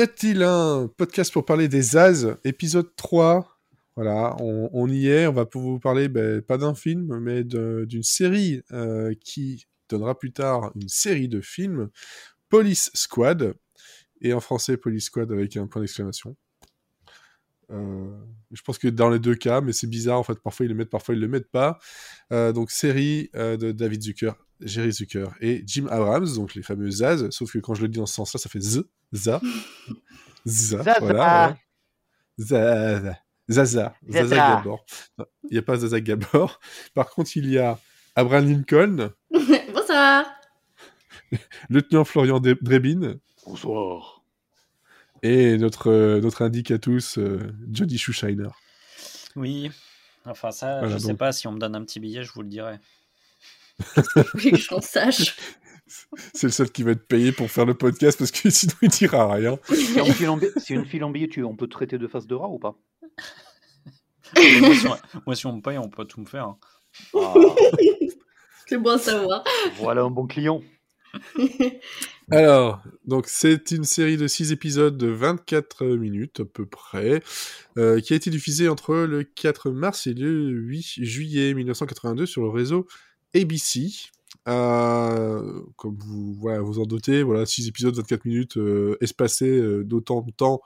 Y a-t-il un podcast pour parler des Zaz, épisode 3? Voilà, on y est, on va vous parler pas d'un film, mais d'une série qui donnera plus tard une série de films, Police Squad, et en français Police Squad avec un point d'exclamation. Je pense que dans les deux cas, mais c'est bizarre en fait, parfois ils le mettent pas. Donc série de David Zucker, Jerry Zucker et Jim Abrams, donc les fameux Zaz, sauf que quand je le dis dans ce sens-là, ça fait Zaz, voilà. Zaz. Zaza Gabor. Il n'y a pas Zaza Gabor. Par contre, il y a Abraham Lincoln. Bonsoir. Lieutenant Florian De-Drébine. Bonsoir. Et notre indique à tous, Jody Shushiner. Oui. Enfin, ça, voilà, je ne sais pas. Si on me donne un petit billet, je vous le dirai. Oui, que j'en sache. C'est le seul qui va être payé pour faire le podcast parce que sinon, il ne dira rien. C'est une file en billet, on peut traiter de face de rat ou pas? Moi, si on me paye, on peut tout me faire. Ah. C'est bon à savoir. Voilà un bon client. Alors, donc c'est une série de 6 épisodes de 24 minutes à peu près, qui a été diffusée entre le 4 mars et le 8 juillet 1982 sur le réseau ABC. Comme vous en doutez, voilà, 6 épisodes, 24 minutes espacés d'autant de temps.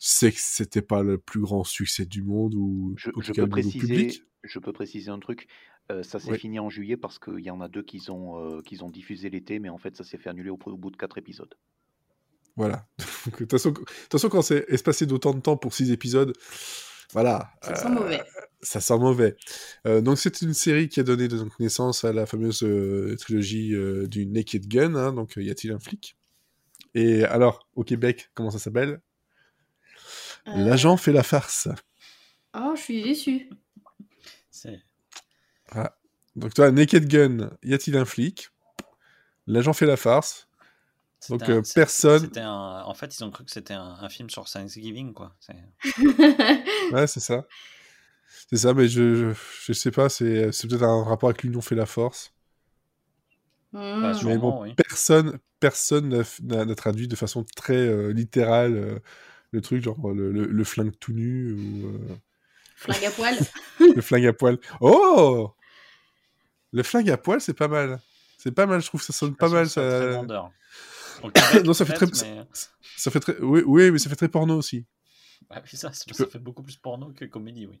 C'est que c'était pas le plus grand succès du monde ou public. Je peux préciser un truc. Ça s'est fini en juillet parce qu'il y en a 2 qu'ils ont diffusé l'été, mais en fait ça s'est fait annuler au bout de 4 épisodes. Voilà. De toute façon, quand c'est espacé d'autant de temps pour 6 épisodes, voilà. Ça sent mauvais. Ça sent mauvais. Donc c'est une série qui a donné naissance à la fameuse trilogie du Naked Gun. Hein, donc y a-t-il un flic? Et alors au Québec, comment ça s'appelle? L'agent fait la farce. Oh, je suis déçu. Ah. Donc toi, Naked Gun, y a-t-il un flic? L'agent fait la farce. C'était donc personne. En fait, ils ont cru que c'était un film sur Thanksgiving, quoi. Ouais, c'est ça. C'est ça, mais je sais pas. C'est peut-être un rapport avec l'union fait la force. Bah, sûrement, mais bon, oui. Personne n'a traduit de façon très littérale. Le truc, genre le flingue tout nu ou... Flingue à poil. Le flingue à poil. Oh, le flingue à poil, c'est pas mal. C'est pas mal, je trouve que ça sonne pas mal. Ça... Très vendeur. Non, ça fait très... Mais... Ça fait très... Oui, mais ça fait très porno aussi. Bah, ça, ça fait beaucoup plus porno que comédie, oui.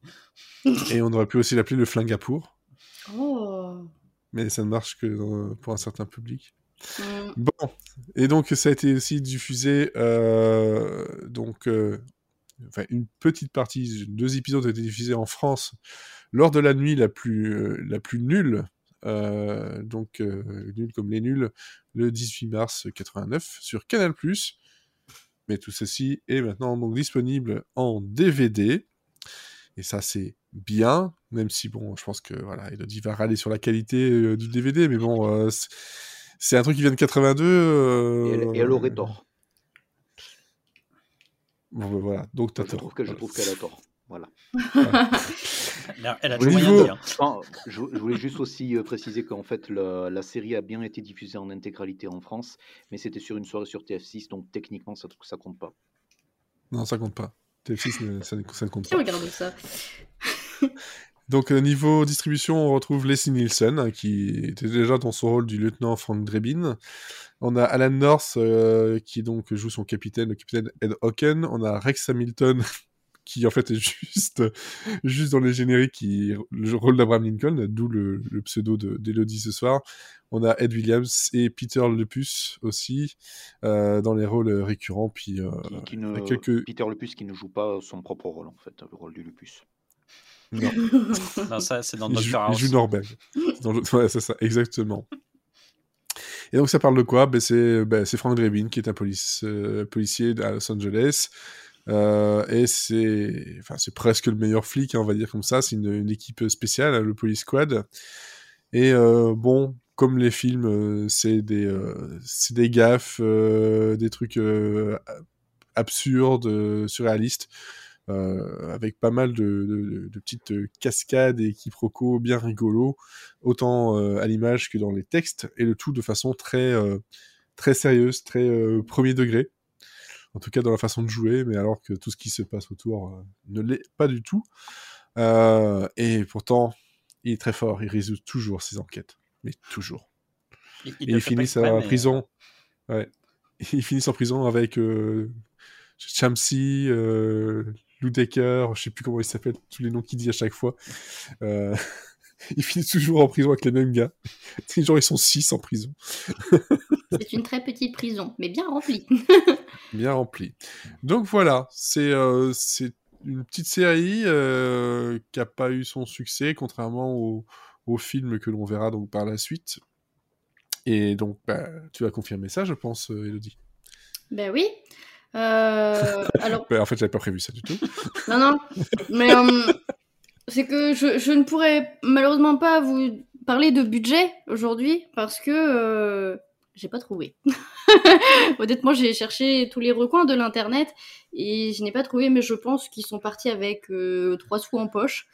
Et on aurait pu aussi l'appeler le flingue à pour. Oh. Mais ça ne marche que pour un certain public. Bon, et donc ça a été aussi diffusé enfin, une petite partie, 2 épisodes ont été diffusés en France lors de la nuit la plus nulle, nulle comme les nuls, le 18 mars 89 sur Canal Plus. Mais tout ceci est maintenant donc disponible en DVD, et ça c'est bien, même si bon, je pense que voilà, Elodie va râler sur la qualité du DVD, mais bon, c'est un truc qui vient de 82. Et elle aurait tort. Bon, ben voilà. Donc, t'as tort. Je trouve qu'elle a tort. Voilà. Elle a tout moyen de dire. Enfin, je voulais juste aussi préciser qu'en fait, la série a bien été diffusée en intégralité en France, mais c'était sur une soirée sur TF6, donc techniquement, ça compte pas. Non, ça compte pas. TF6, ça ne compte pas. Regarde ça. Donc, niveau distribution, on retrouve Leslie Nielsen, hein, qui était déjà dans son rôle du lieutenant Frank Drebin. On a Alan North, qui donc joue son capitaine, le capitaine Ed Hocken. On a Rex Hamilton, qui en fait est juste dans les génériques, qui le rôle d'Abraham Lincoln, d'où le pseudo d'Elodie ce soir. On a Ed Williams et Peter Lupus aussi, dans les rôles récurrents. Puis, Peter Lupus qui ne joue pas son propre rôle, en fait, le rôle du Lupus. Non. Non, ça c'est dans Doctor House. Il joue Nordberg. Ouais, c'est ça, exactement. Et donc ça parle de quoi? C'est Frank Drebin qui est un policier à Los Angeles. Et c'est presque le meilleur flic, hein, on va dire comme ça. C'est une équipe spéciale, le Police Squad. Et bon, comme les films, c'est des gaffes, des trucs absurdes, surréalistes. Avec pas mal de petites cascades et quiproquos bien rigolos, autant à l'image que dans les textes, et le tout de façon très, très sérieuse, très premier degré. en tout cas dans la façon de jouer, mais alors que tout ce qui se passe autour ne l'est pas du tout. Et pourtant, il est très fort, il résout toujours ses enquêtes, mais toujours. Et ils finissent en prison. Ouais. Ils finissent en prison avec Chamsi, Ludecker, je sais plus comment il s'appelle, tous les noms qu'il dit à chaque fois. Ils finissent toujours en prison avec les mêmes gars. Les gens, ils sont 6 en prison. C'est une très petite prison, mais bien remplie. Bien remplie. Donc voilà, c'est une petite série qui n'a pas eu son succès, contrairement au film que l'on verra donc par la suite. Et donc, tu vas confirmer ça, je pense, Elodie. Ben oui. Alors... en fait, je n'avais pas prévu ça du tout. non, mais... c'est que je ne pourrais malheureusement pas vous parler de budget aujourd'hui parce que j'ai pas trouvé. Honnêtement, j'ai cherché tous les recoins de l'internet et je n'ai pas trouvé, mais je pense qu'ils sont partis avec 3 sous en poche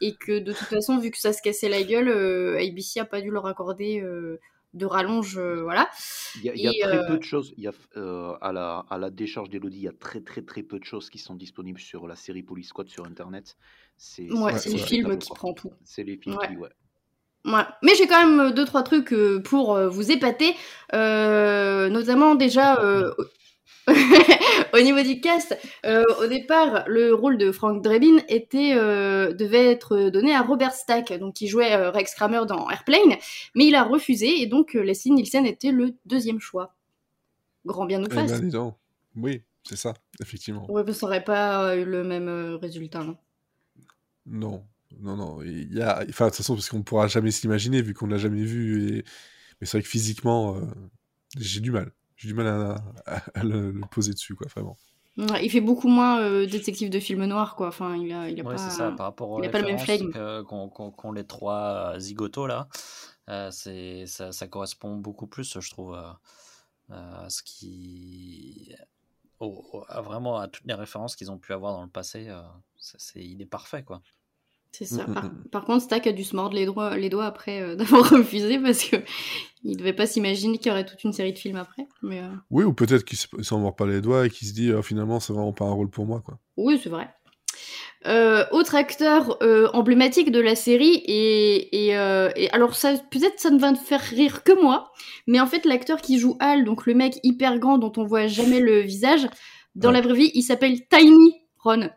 et que de toute façon, vu que ça se cassait la gueule, ABC a pas dû leur accorder de rallonge, voilà. Il y a très peu de choses. Il y a, à la décharge d'Elodie, il y a très peu de choses qui sont disponibles sur la série Police Squad sur internet. C'est le film qui prend tout. C'est les films qui, ouais. Ouais. Mais j'ai quand même 2-3 trucs pour vous épater, notamment déjà au niveau du cast. Au départ, le rôle de Frank Drebin devait être donné à Robert Stack, donc qui jouait Rex Kramer dans Airplane, mais il a refusé et donc Leslie Nielsen était le 2e choix. Grand bien nous fasse. Eh ben, dis donc. Oui, c'est ça, effectivement. Ouais, parce qu'on n'aurait pas eu le même résultat, non. Non. De toute façon, parce qu'on ne pourra jamais s'imaginer vu qu'on ne l'a jamais vu. Mais c'est vrai que physiquement, j'ai du mal à le poser dessus, quoi, vraiment. Il fait beaucoup moins détective de film noir, quoi. Enfin, il a pas. C'est ça. Par rapport aux références qu'ont les 3 zigotos là, ça correspond beaucoup plus, je trouve, à ce qui. Vraiment à toutes les références qu'ils ont pu avoir dans le passé, il est parfait, quoi. C'est ça. Par contre, Stack a dû se mordre les doigts après d'avoir refusé parce que il devait pas s'imaginer qu'il y aurait toute une série de films après. Mais oui, ou peut-être qu'il s'en mord pas les doigts et qu'il se dit finalement c'est vraiment pas un rôle pour moi, quoi. Oui, c'est vrai. Autre acteur emblématique de la série et alors ça, peut-être ça ne va me faire rire que moi, mais en fait l'acteur qui joue Hal, donc le mec hyper grand dont on voit jamais le visage, dans la vraie vie il s'appelle Tiny Ron.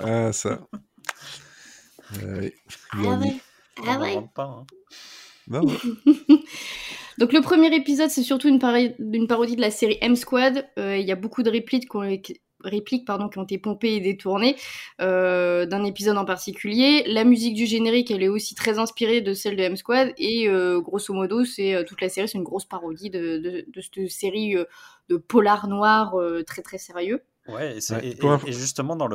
Ah ça. Ah ouais. Pas, hein. Non. Donc le premier épisode, c'est surtout une parodie de la série M-Squad. Il y a beaucoup de répliques qui ont été pompées et détournées d'un épisode en particulier. La musique du générique, elle est aussi très inspirée de celle de M-Squad. Et grosso modo, toute la série, c'est une grosse parodie de cette série de polar noir très très sérieux. Ouais, et justement dans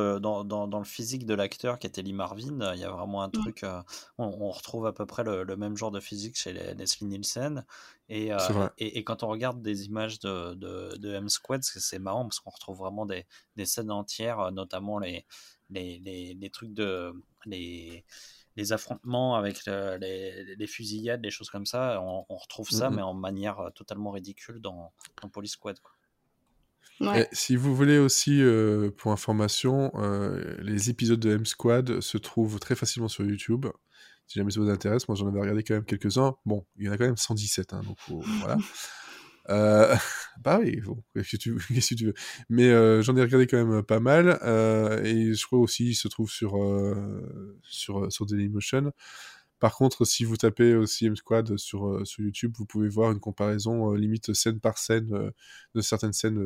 le physique de l'acteur qui était Lee Marvin, il y a vraiment un truc. On retrouve à peu près le même genre de physique chez Leslie Nielsen. Et quand on regarde des images de M-Squad, c'est marrant parce qu'on retrouve vraiment des scènes entières, notamment les trucs les affrontements avec les fusillades, les choses comme ça. On retrouve ça, mais en manière totalement ridicule dans Police Squad, quoi. Ouais. Si vous voulez aussi, pour information, les épisodes de M-Squad se trouvent très facilement sur YouTube. Si jamais ça vous intéresse, moi j'en avais regardé quand même quelques-uns. Bon, il y en a quand même 117, hein, donc voilà. Bah oui, bon, qu'est-ce que tu veux. Mais j'en ai regardé quand même pas mal. Et je crois aussi qu'ils se trouvent sur Dailymotion. Par contre, si vous tapez aussi M-Squad sur YouTube, vous pouvez voir une comparaison limite scène par scène de certaines scènes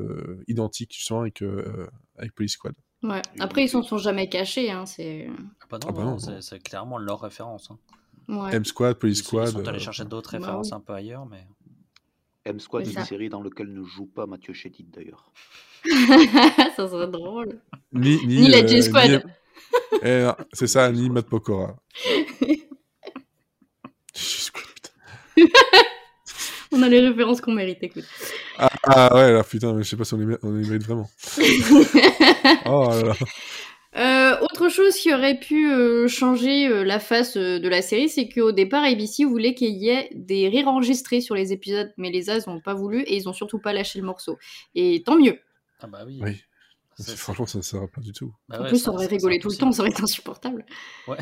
identiques, justement, avec Police Squad. Ouais. Après, ils ne s'en sont jamais cachés. Hein, c'est... Ah bah non. C'est clairement leur référence. Hein. Ouais. M-Squad, Police Squad... Ils sont allés chercher d'autres références un peu ailleurs, mais... M-Squad, une série dans laquelle ne joue pas Mathieu Chédid, d'ailleurs. Ça serait drôle. Ni la J-Squad. C'est ça, ni Matt Pokora. On a les références qu'on mérite, écoute. Ah ouais, alors putain, je sais pas si on les mérite vraiment. Oh là là. Autre chose qui aurait pu changer la face de la série, c'est qu'au départ, ABC voulait qu'il y ait des rires enregistrés sur les épisodes, mais les As n'ont pas voulu et ils n'ont surtout pas lâché le morceau. Et tant mieux. Ah bah oui. Oui. Ça, franchement, ça ne sert à pas du tout. Bah ouais, en plus, ça, on aurait rigolé tout le temps, ça aurait été insupportable. Ouais,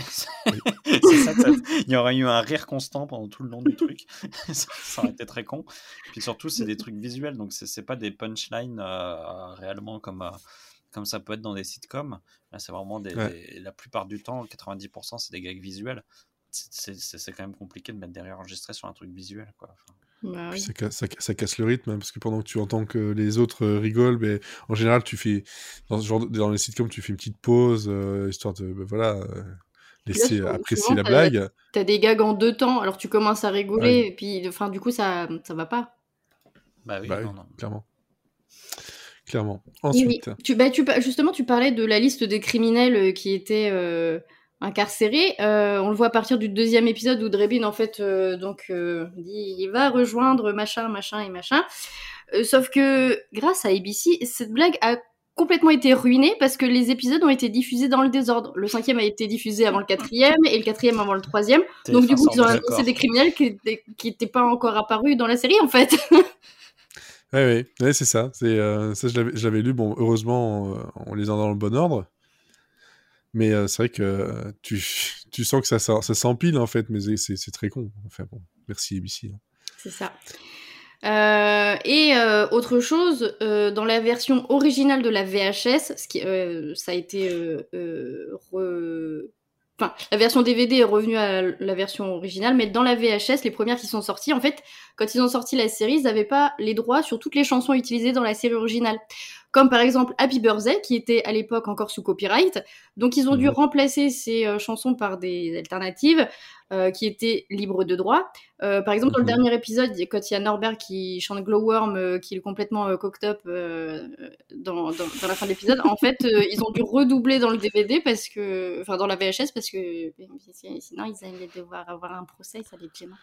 oui. C'est ça, ça. Il y aurait eu un rire constant pendant tout le long du truc. Ça aurait été très con. Puis surtout, c'est des trucs visuels, donc c'est pas des punchlines réellement comme ça peut être dans des sitcoms. Là, c'est vraiment la plupart du temps, 90%, c'est des gags visuels. C'est quand même compliqué de mettre des rires enregistrés sur un truc visuel, quoi. Enfin, bah, oui. Ça casse le rythme, hein, parce que pendant que tu entends que les autres rigolent, mais en général, tu fais dans ce genre dans les sitcoms, tu fais une petite pause histoire de laisser là, apprécier souvent, la blague. T'as des gags en deux temps, alors tu commences à rigoler et puis enfin du coup ça va pas. Bah oui, non. Clairement. Ensuite, oui. Justement, tu parlais de la liste des criminels qui étaient incarcéré, on le voit à partir du 2e épisode où Drébine en fait dit il va rejoindre machin et machin, sauf que grâce à ABC cette blague a complètement été ruinée parce que les épisodes ont été diffusés dans le désordre. Le 5e a été diffusé avant le 4e et le 4e avant le 3e, donc du coup ils ont annoncé des criminels qui n'étaient pas encore apparus dans la série en fait. Oui, c'est ça, je l'avais lu, bon heureusement on les a dans le bon ordre. Mais c'est vrai que tu sens que ça s'empile, en fait, mais c'est très con. Enfin bon, merci ABC. Hein. C'est ça. Autre chose, dans la version originale de la VHS, ça a été... Enfin, la version DVD est revenue à la version originale, mais dans la VHS, les premières qui sont sorties, en fait, quand ils ont sorti la série, ils n'avaient pas les droits sur toutes les chansons utilisées dans la série originale. Comme par exemple Happy Birthday, qui était à l'époque encore sous copyright. Donc ils ont dû remplacer ces chansons par des alternatives qui étaient libres de droit. Par exemple, dans le dernier épisode, quand il y a Nordberg qui chante Glowworm, qui est complètement cocked up dans la fin de l'épisode, en fait, ils ont dû redoubler dans le DVD, dans la VHS, parce que sinon ils allaient devoir avoir un procès, ça allait être gênant.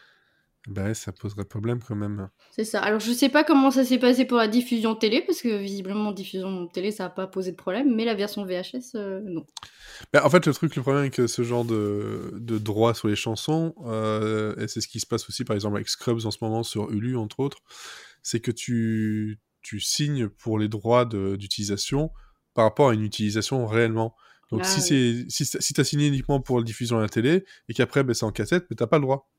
Bah ouais, ça poserait problème quand même. C'est ça. Alors je sais pas comment ça s'est passé pour la diffusion télé, parce que visiblement diffusion télé ça a pas posé de problème, mais la version VHS non. Bah, en fait le problème avec ce genre de droit sur les chansons, et c'est ce qui se passe aussi par exemple avec Scrubs en ce moment sur Hulu entre autres, c'est que tu signes pour les droits d'utilisation par rapport à une utilisation réellement. Donc si t'as signé uniquement pour la diffusion à la télé et qu'après c'est en cassette, mais t'as pas le droit.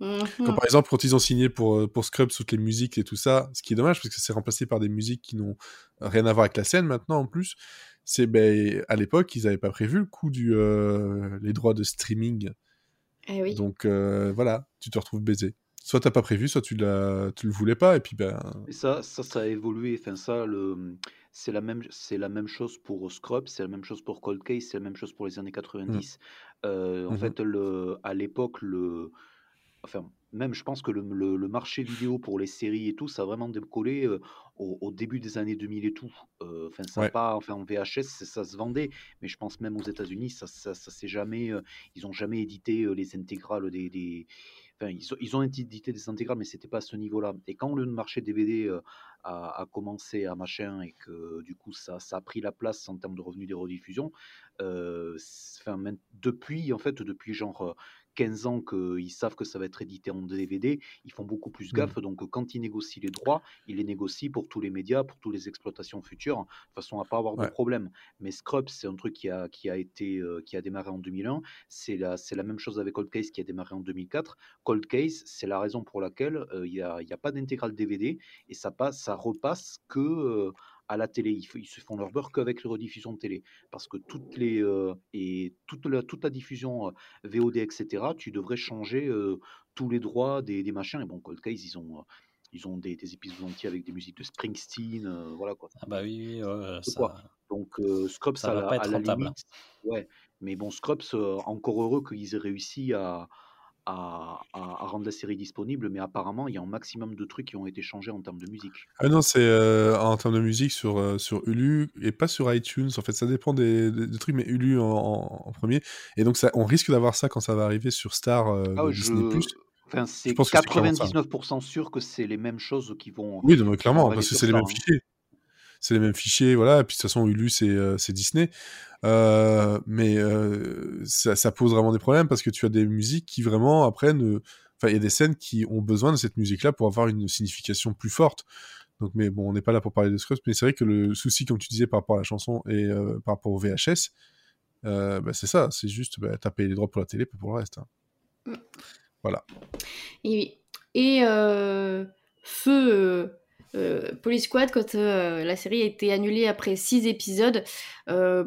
Comme par exemple quand ils ont signé pour Scrubs toutes les musiques et tout ça, ce qui est dommage parce que c'est remplacé par des musiques qui n'ont rien à voir avec la scène maintenant en plus. C'est à l'époque ils n'avaient pas prévu le coût du les droits de streaming. Eh oui. Donc tu te retrouves baisé. Soit t'as pas prévu, soit tu le voulais pas et puis ça a évolué. Enfin c'est la même chose pour Scrubs, c'est la même chose pour Cold Case, c'est la même chose pour les années 90. En fait à l'époque je pense que le marché vidéo pour les séries et tout, ça a vraiment décollé au début des années 2000 et tout. En VHS, ça se vendait. Mais je pense même aux États-Unis, ça s'est jamais. Ils n'ont jamais édité les intégrales des. Ils ont édité des intégrales, mais c'était pas à ce niveau-là. Et quand le marché DVD a commencé à machin et que du coup ça a pris la place en termes de revenus des rediffusions, depuis genre 15 ans qu'ils savent que ça va être édité en DVD, ils font beaucoup plus gaffe. Donc quand ils négocient les droits, ils les négocient pour tous les médias, pour toutes les exploitations futures, de façon à ne pas avoir de problème. Mais Scrubs, c'est un truc qui a démarré en 2001. C'est la même chose avec Cold Case qui a démarré en 2004. Cold Case, c'est la raison pour laquelle il n'y a pas d'intégrale DVD et ça repasse que à la télé. Ils se font leur beurre qu'avec les rediffusions de télé. Parce que toute la diffusion VOD, etc., tu devrais changer tous les droits des machins. Et bon, Cold Case, ils ont des épisodes entiers avec des musiques de Springsteen, voilà quoi. Ah bah oui, donc Scrubs, ça va pas être rentable. Limite, mais bon, Scrubs, encore heureux qu'ils aient réussi à rendre la série disponible, mais apparemment il y a un maximum de trucs qui ont été changés en termes de musique. Ah non, c'est en termes de musique sur Hulu et pas sur iTunes. En fait, ça dépend des trucs, mais Hulu en premier. Et donc on risque d'avoir ça quand ça va arriver sur Star, Disney+. Enfin, c'est 99% sûr que c'est les mêmes choses qui vont. Oui, donc, clairement, parce que c'est les mêmes fichiers. c'est les mêmes fichiers, voilà. Et puis de toute façon, Hulu, c'est Disney. Mais ça pose vraiment des problèmes parce que tu as des musiques qui vraiment, après, enfin, il y a des scènes qui ont besoin de cette musique-là pour avoir une signification plus forte. Donc, mais bon, on n'est pas là pour parler de Scrubs, mais c'est vrai que le souci, comme tu disais, par rapport à la chanson et par rapport au VHS, c'est ça, c'est juste taper les droits pour la télé, puis pour le reste. Hein. Mm. Voilà. Et Police Squad, quand la série a été annulée après 6 épisodes,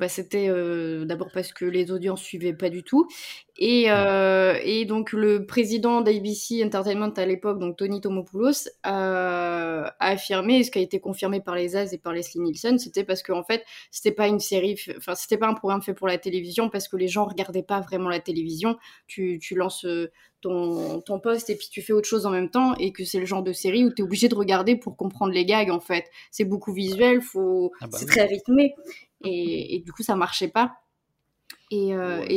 c'était d'abord parce que les audiences suivaient pas du tout, et donc le président d'ABC Entertainment à l'époque, donc Tony Tomopoulos, a affirmé, et ce qui a été confirmé par les Zaz et par Leslie Nielsen, c'était parce que en fait c'était pas une série, c'était pas un programme fait pour la télévision parce que les gens regardaient pas vraiment la télévision. Tu lances ton poste et puis tu fais autre chose en même temps, et que c'est le genre de série où t'es obligé de regarder pour comprendre les gags, en fait. C'est beaucoup visuel, c'est très rythmé, et du coup ça marchait pas. Et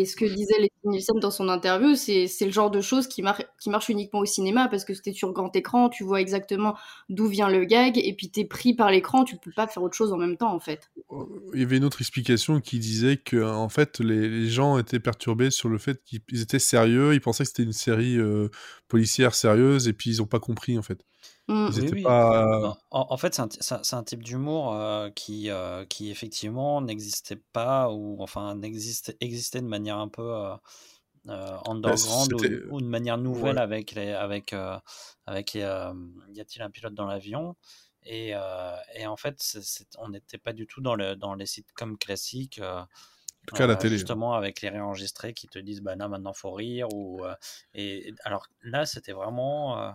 ce que disait Leslie Nielsen dans son interview, c'est le genre de choses qui marche uniquement au cinéma, parce que c'était sur grand écran, tu vois exactement d'où vient le gag, et puis t'es pris par l'écran, tu peux pas faire autre chose en même temps, en fait. Il y avait une autre explication qui disait que en fait les gens étaient perturbés sur le fait qu'ils étaient sérieux, ils pensaient que c'était une série policière sérieuse, et puis ils ont pas compris, en fait. Oui. Pas... En fait, c'est un type d'humour qui effectivement n'existait pas, ou enfin existait de manière un peu underground, ou de manière nouvelle, ouais. avec y a-t-il un pilote dans l'avion, et en fait on n'était pas du tout dans les sitcoms classiques. En tout cas, la télé. Justement, avec les réenregistrés qui te disent, là, maintenant, faut rire. Et alors là, c'était vraiment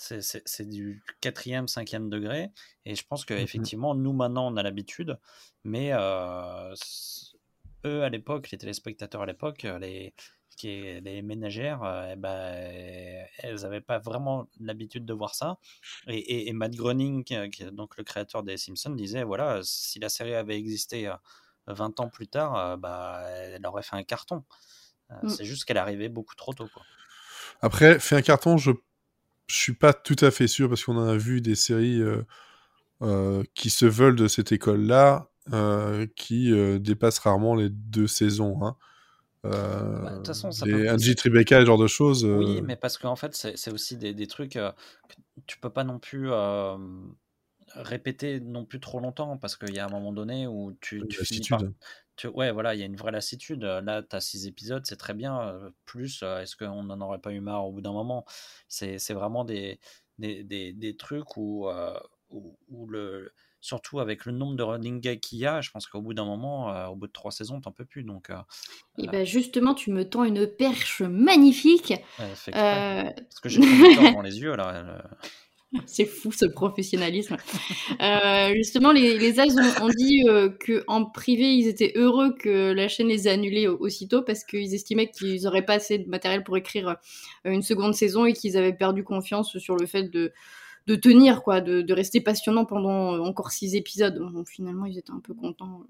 c'est du 4e, 5e degré. Et je pense qu'effectivement, nous, maintenant, on a l'habitude. Mais eux, à l'époque, les téléspectateurs à l'époque, les ménagères, elles n'avaient pas vraiment l'habitude de voir ça. Et Matt Groening, qui est donc le créateur des Simpsons, disait, voilà, si la série avait existé 20 ans plus tard, elle aurait fait un carton. C'est juste qu'elle arrivait beaucoup trop tôt, quoi. Après, fait un carton, je suis pas tout à fait sûr, parce qu'on en a vu des séries qui se veulent de cette école-là, qui dépassent rarement les 2 saisons. Hein. Façon, ça et Angie Tribeca, ce genre de choses. Oui, mais parce qu'en fait, c'est aussi des trucs que tu peux pas non plus... répéter non plus trop longtemps, parce qu'il y a un moment donné où tu finis par... ouais, voilà, il y a une vraie lassitude. Là, t'as 6 épisodes, c'est très bien. Plus, est-ce qu'on n'en aurait pas eu marre au bout d'un moment? C'est vraiment des trucs où le... Surtout avec le nombre de running gags qu'il y a, je pense qu'au bout d'un moment, au bout de 3 saisons, t'en peux plus. Donc, et justement, tu me tends une perche magnifique. Parce que j'ai le temps dans les yeux, là... C'est fou, ce professionnalisme. Justement, les As ont dit qu'en privé, ils étaient heureux que la chaîne les ait annulés aussitôt, parce qu'ils estimaient qu'ils n'auraient pas assez de matériel pour écrire une seconde saison, et qu'ils avaient perdu confiance sur le fait de tenir, quoi, de rester passionnant pendant encore 6 épisodes. Donc finalement, ils étaient un peu contents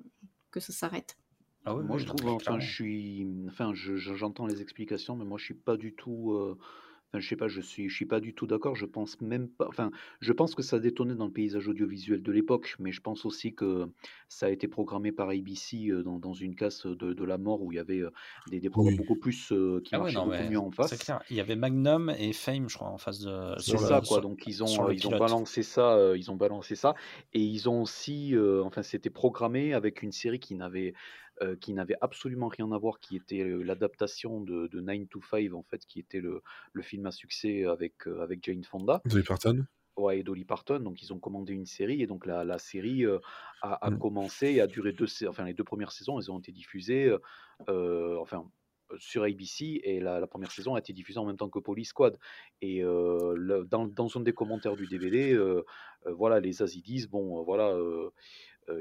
que ça s'arrête. Ah oui, moi, je trouve... j'entends les explications, mais moi, je ne suis pas du tout... je suis pas du tout d'accord. Je pense même pas. Je pense que ça a détonné dans le paysage audiovisuel de l'époque, mais je pense aussi que ça a été programmé par ABC dans une casse de la mort, où il y avait des programmes beaucoup plus qui marchaient beaucoup mieux en face. C'est clair. Il y avait Magnum et Fame, je crois, en face de. C'est ça, quoi. Donc ils ont balancé ça. Ils ont balancé ça, et ils ont aussi. C'était programmé avec une série qui n'avait absolument rien à voir, qui était l'adaptation de 9 to 5, en fait, qui était le film à succès avec Jane Fonda. Dolly Parton. Ouais, et Dolly Parton. Donc, ils ont commandé une série, et donc la série a commencé et a duré 2 saisons. Enfin, les 2 premières saisons, elles ont été diffusées sur ABC, et la première saison a été diffusée en même temps que Police Squad. Et dans un des commentaires du DVD, les As, ils disent,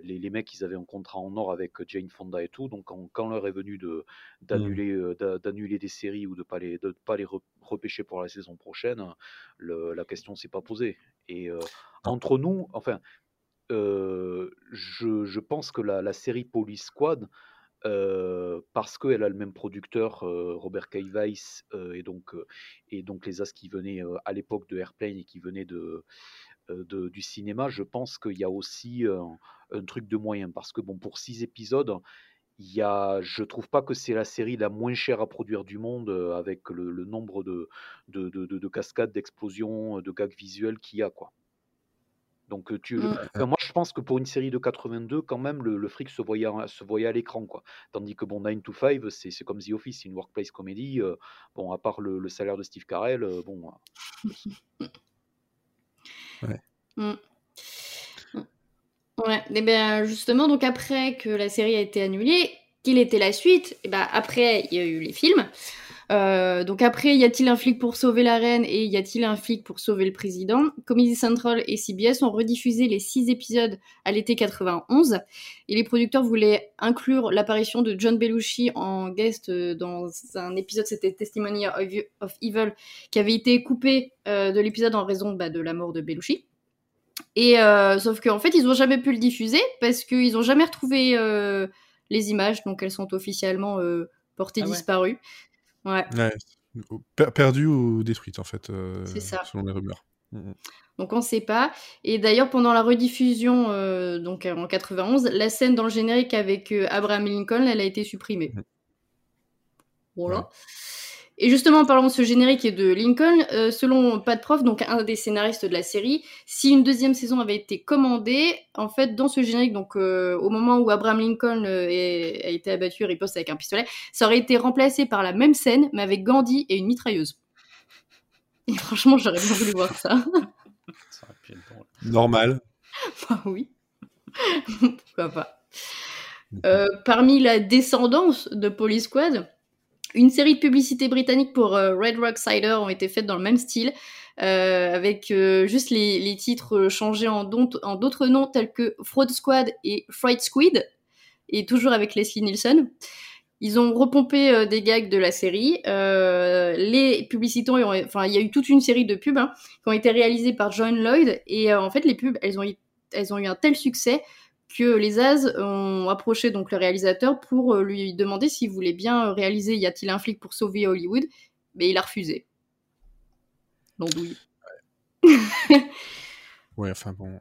les mecs, ils avaient un contrat en or avec Jane Fonda et tout, donc quand l'heure est venue d'annuler des séries, ou de pas les repêcher pour la saison prochaine, la question s'est pas posée. Et entre nous, je pense que la série Police Squad, parce qu'elle a le même producteur, Robert K. Weiss, et donc les As qui venaient à l'époque de Airplane, et qui venaient de du cinéma, je pense qu'il y a aussi un truc de moyen, parce que bon, pour 6 épisodes, je trouve pas que c'est la série la moins chère à produire du monde, avec le nombre de cascades, d'explosions, de gags visuels qu'il y a, quoi. Donc moi je pense que pour une série de 82, quand même le fric se voyait à l'écran, quoi. Tandis que bon, 9 to 5 c'est comme The Office, c'est une workplace comédie, bon, à part le salaire de Steve Carell, bon. Ouais. Ouais, et bien justement, donc après que la série a été annulée, quelle était la suite? Et ben après il y a eu les films. Donc après, y a-t-il un flic pour sauver la reine et y a-t-il un flic pour sauver le président? Comedy Central et CBS ont rediffusé les 6 épisodes à l'été 91 et les producteurs voulaient inclure l'apparition de John Belushi en guest dans un épisode, c'était Testimony of Evil, qui avait été coupé de l'épisode en raison de la mort de Belushi. Et sauf qu'en fait, ils n'ont jamais pu le diffuser parce qu'ils n'ont jamais retrouvé les images, donc elles sont officiellement portées disparues. Ouais. Ouais. Perdue ou détruite, en fait, c'est ça, selon les rumeurs. Donc on ne sait pas. Et d'ailleurs, pendant la rediffusion, donc en 91, la scène dans le générique avec Abraham Lincoln, elle a été supprimée. Voilà. Ouais. Et justement, en parlant de ce générique et de Lincoln, selon Pat Prof, donc un des scénaristes de la série, si une 2e saison avait été commandée, en fait, dans ce générique, donc au moment où Abraham Lincoln a été abattu et riposte avec un pistolet, ça aurait été remplacé par la même scène, mais avec Gandhi et une mitrailleuse. Et franchement, j'aurais bien voulu voir ça. Ça aurait pu être drôle. Normal. Bah oui. Pourquoi pas. Parmi la descendance de Police Squad, une série de publicités britanniques pour Red Rock Cider ont été faites dans le même style, avec juste les titres changés en d'autres noms tels que Fraud Squad et Fried Squid, et toujours avec Leslie Nielsen. Ils ont repompé des gags de la série. Les publicités, il y a eu toute une série de pubs qui ont été réalisées par John Lloyd, et en fait les pubs, elles ont eu un tel succès que les Zaz ont approché donc le réalisateur pour lui demander s'il voulait bien réaliser Y a-t-il un flic pour sauver Hollywood, mais il a refusé. L'andouille. Ouais. Ouais, enfin bon.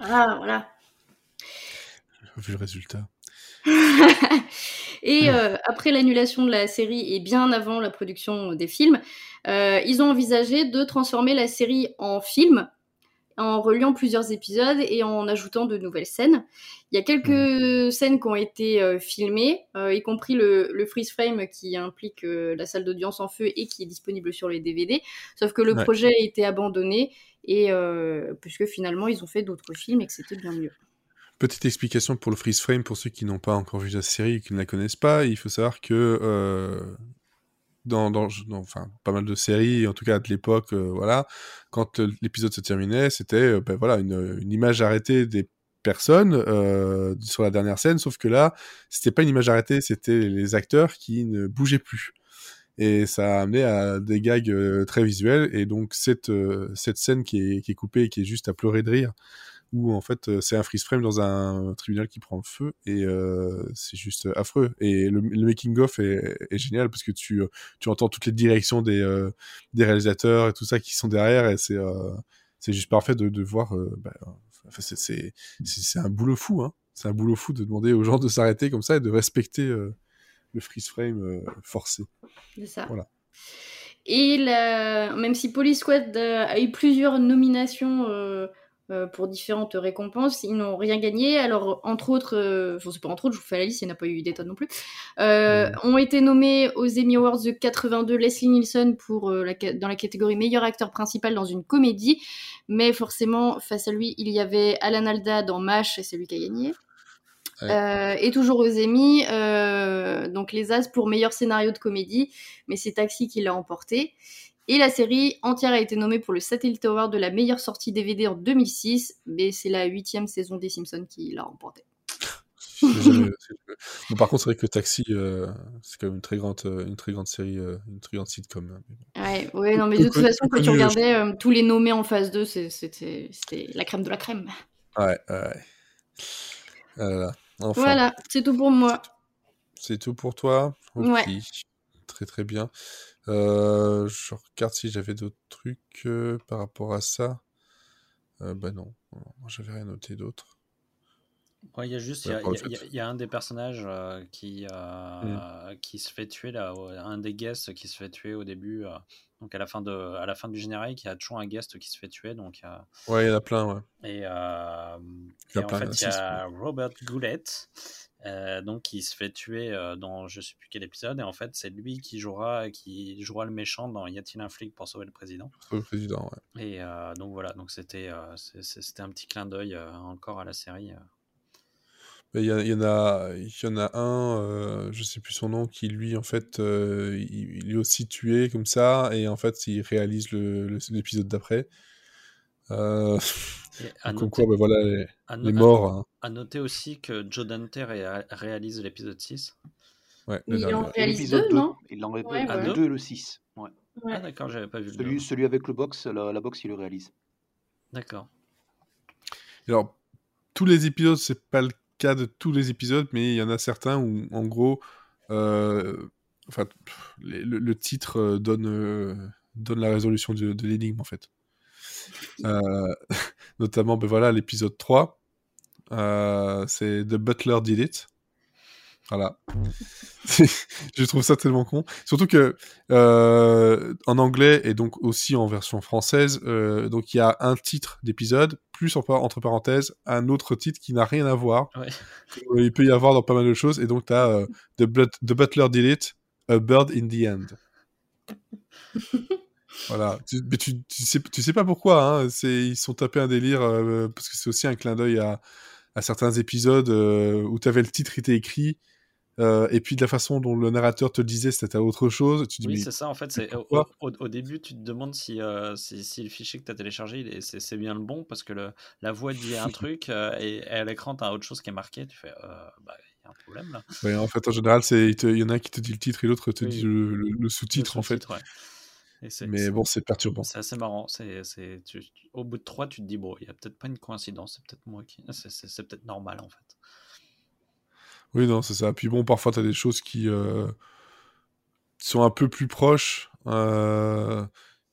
Ah, voilà. Vu le résultat. Et après l'annulation de la série et bien avant la production des films, ils ont envisagé de transformer la série en film, en reliant plusieurs épisodes et en ajoutant de nouvelles scènes. Il y a quelques scènes qui ont été filmées, y compris le freeze frame qui implique la salle d'audience en feu et qui est disponible sur les DVD, sauf que le projet a été abandonné, et, puisque finalement ils ont fait d'autres films et que c'était bien mieux. Petite explication pour le freeze frame, pour ceux qui n'ont pas encore vu la série et qui ne la connaissent pas, il faut savoir que Dans pas mal de séries, en tout cas de l'époque, quand l'épisode se terminait, c'était une image arrêtée des personnes sur la dernière scène, sauf que là, c'était pas une image arrêtée, c'était les acteurs qui ne bougeaient plus. Et ça a amené à des gags très visuels, et donc cette scène qui est coupée et qui est juste à pleurer de rire, où en fait c'est un freeze frame dans un tribunal qui prend le feu, et c'est juste affreux. Et le making of est génial, parce que tu entends toutes les directions des réalisateurs et tout ça qui sont derrière, et c'est juste parfait de voir. C'est un boulot fou, hein. C'est un boulot fou de demander aux gens de s'arrêter comme ça et de respecter le freeze frame forcé. C'est ça. Voilà. Et même si Police Squad a eu plusieurs nominations pour différentes récompenses, ils n'ont rien gagné. Alors, entre autres, c'est pas entre autres, je vous fais la liste, il n'y en a pas eu des tonnes non plus, ont été nommés aux Emmy Awards de 82 Leslie Nielsen pour, dans la catégorie meilleur acteur principal dans une comédie, mais forcément, face à lui, il y avait Alan Alda dans MASH, et c'est lui qui a gagné. Et toujours aux Emmy, donc les As pour meilleur scénario de comédie, mais c'est Taxi qui l'a emporté. Et la série entière a été nommée pour le Satellite Award de la meilleure sortie DVD en 2006, mais c'est la 8e saison des Simpsons qui l'a remportée. Bon, par contre, c'est vrai que Taxi, c'est quand même une très grande série, une très grande sitcom. Ouais, non, mais de toute façon, quand tu regardais tous les nommés en phase 2, c'était la crème de la crème. Ouais. Enfin, voilà, c'est tout pour moi. C'est tout pour toi? Okay. Ouais. Très très bien. Je regarde si j'avais d'autres trucs par rapport à ça. Non. Alors, moi, j'avais rien noté d'autre. Ouais, il y a juste, il y a un des personnages qui se fait tuer là, un des guests qui se fait tuer au début, donc à la fin du générique, il y a toujours un guest qui se fait tuer, donc. Ouais, il y en a plein, ouais. Et en fait, il y a Robert Goulet, donc qui se fait tuer dans je sais plus quel épisode, et en fait c'est lui qui jouera le méchant dans Y a-t-il un flic pour sauver le président. Ouais. Et donc voilà, donc c'était un petit clin d'œil encore à la série. Il y en a un, je sais plus son nom, qui lui en fait, il est aussi tué comme ça, et en fait il réalise l'épisode d'après. Comme quoi, ben voilà, les morts. À noter aussi que Joe Dante réalise l'épisode 6. Ouais, il en réalise deux, non ? Il en réalise le 2 et le 6. Ouais. Ouais. Ah d'accord, j'avais pas vu le 2. Celui avec le box, la box, il le réalise. D'accord. Alors, tous les épisodes, c'est pas le cas de tous les épisodes, mais il y en a certains où, en gros, le titre donne la résolution de l'énigme, en fait. Notamment, ben voilà, l'épisode 3, c'est The Butler Did It. Voilà. Je trouve ça tellement con. Surtout que en anglais et donc aussi en version française, donc il y a un titre d'épisode plus entre parenthèses un autre titre qui n'a rien à voir. Ouais. Il peut y avoir dans pas mal de choses, et donc t'as The Butler Did It, A Bird in the Hand. Voilà, mais tu sais pas pourquoi, hein. Ils sont tapés un délire, parce que c'est aussi un clin d'œil à certains épisodes où t'avais le titre qui était écrit, et puis de la façon dont le narrateur te le disait, c'était autre chose. Tu dis, oui, c'est ça, en fait, c'est, au début tu te demandes si le fichier que t'as téléchargé, c'est bien le bon, parce que la voix dit un truc, et à l'écran t'as autre chose qui est marqué, tu fais... un problème là. Ouais, en fait en général, il y en a un qui te dit le titre et l'autre te dit le sous-titre, en fait. Ouais. Mais bon, c'est perturbant. C'est assez marrant. Au bout de 3, tu te dis, bon, il n'y a peut-être pas une coïncidence, c'est peut-être moi qui... c'est peut-être normal, en fait. Oui, non, c'est ça. Puis bon, parfois, tu as des choses qui sont un peu plus proches. Mais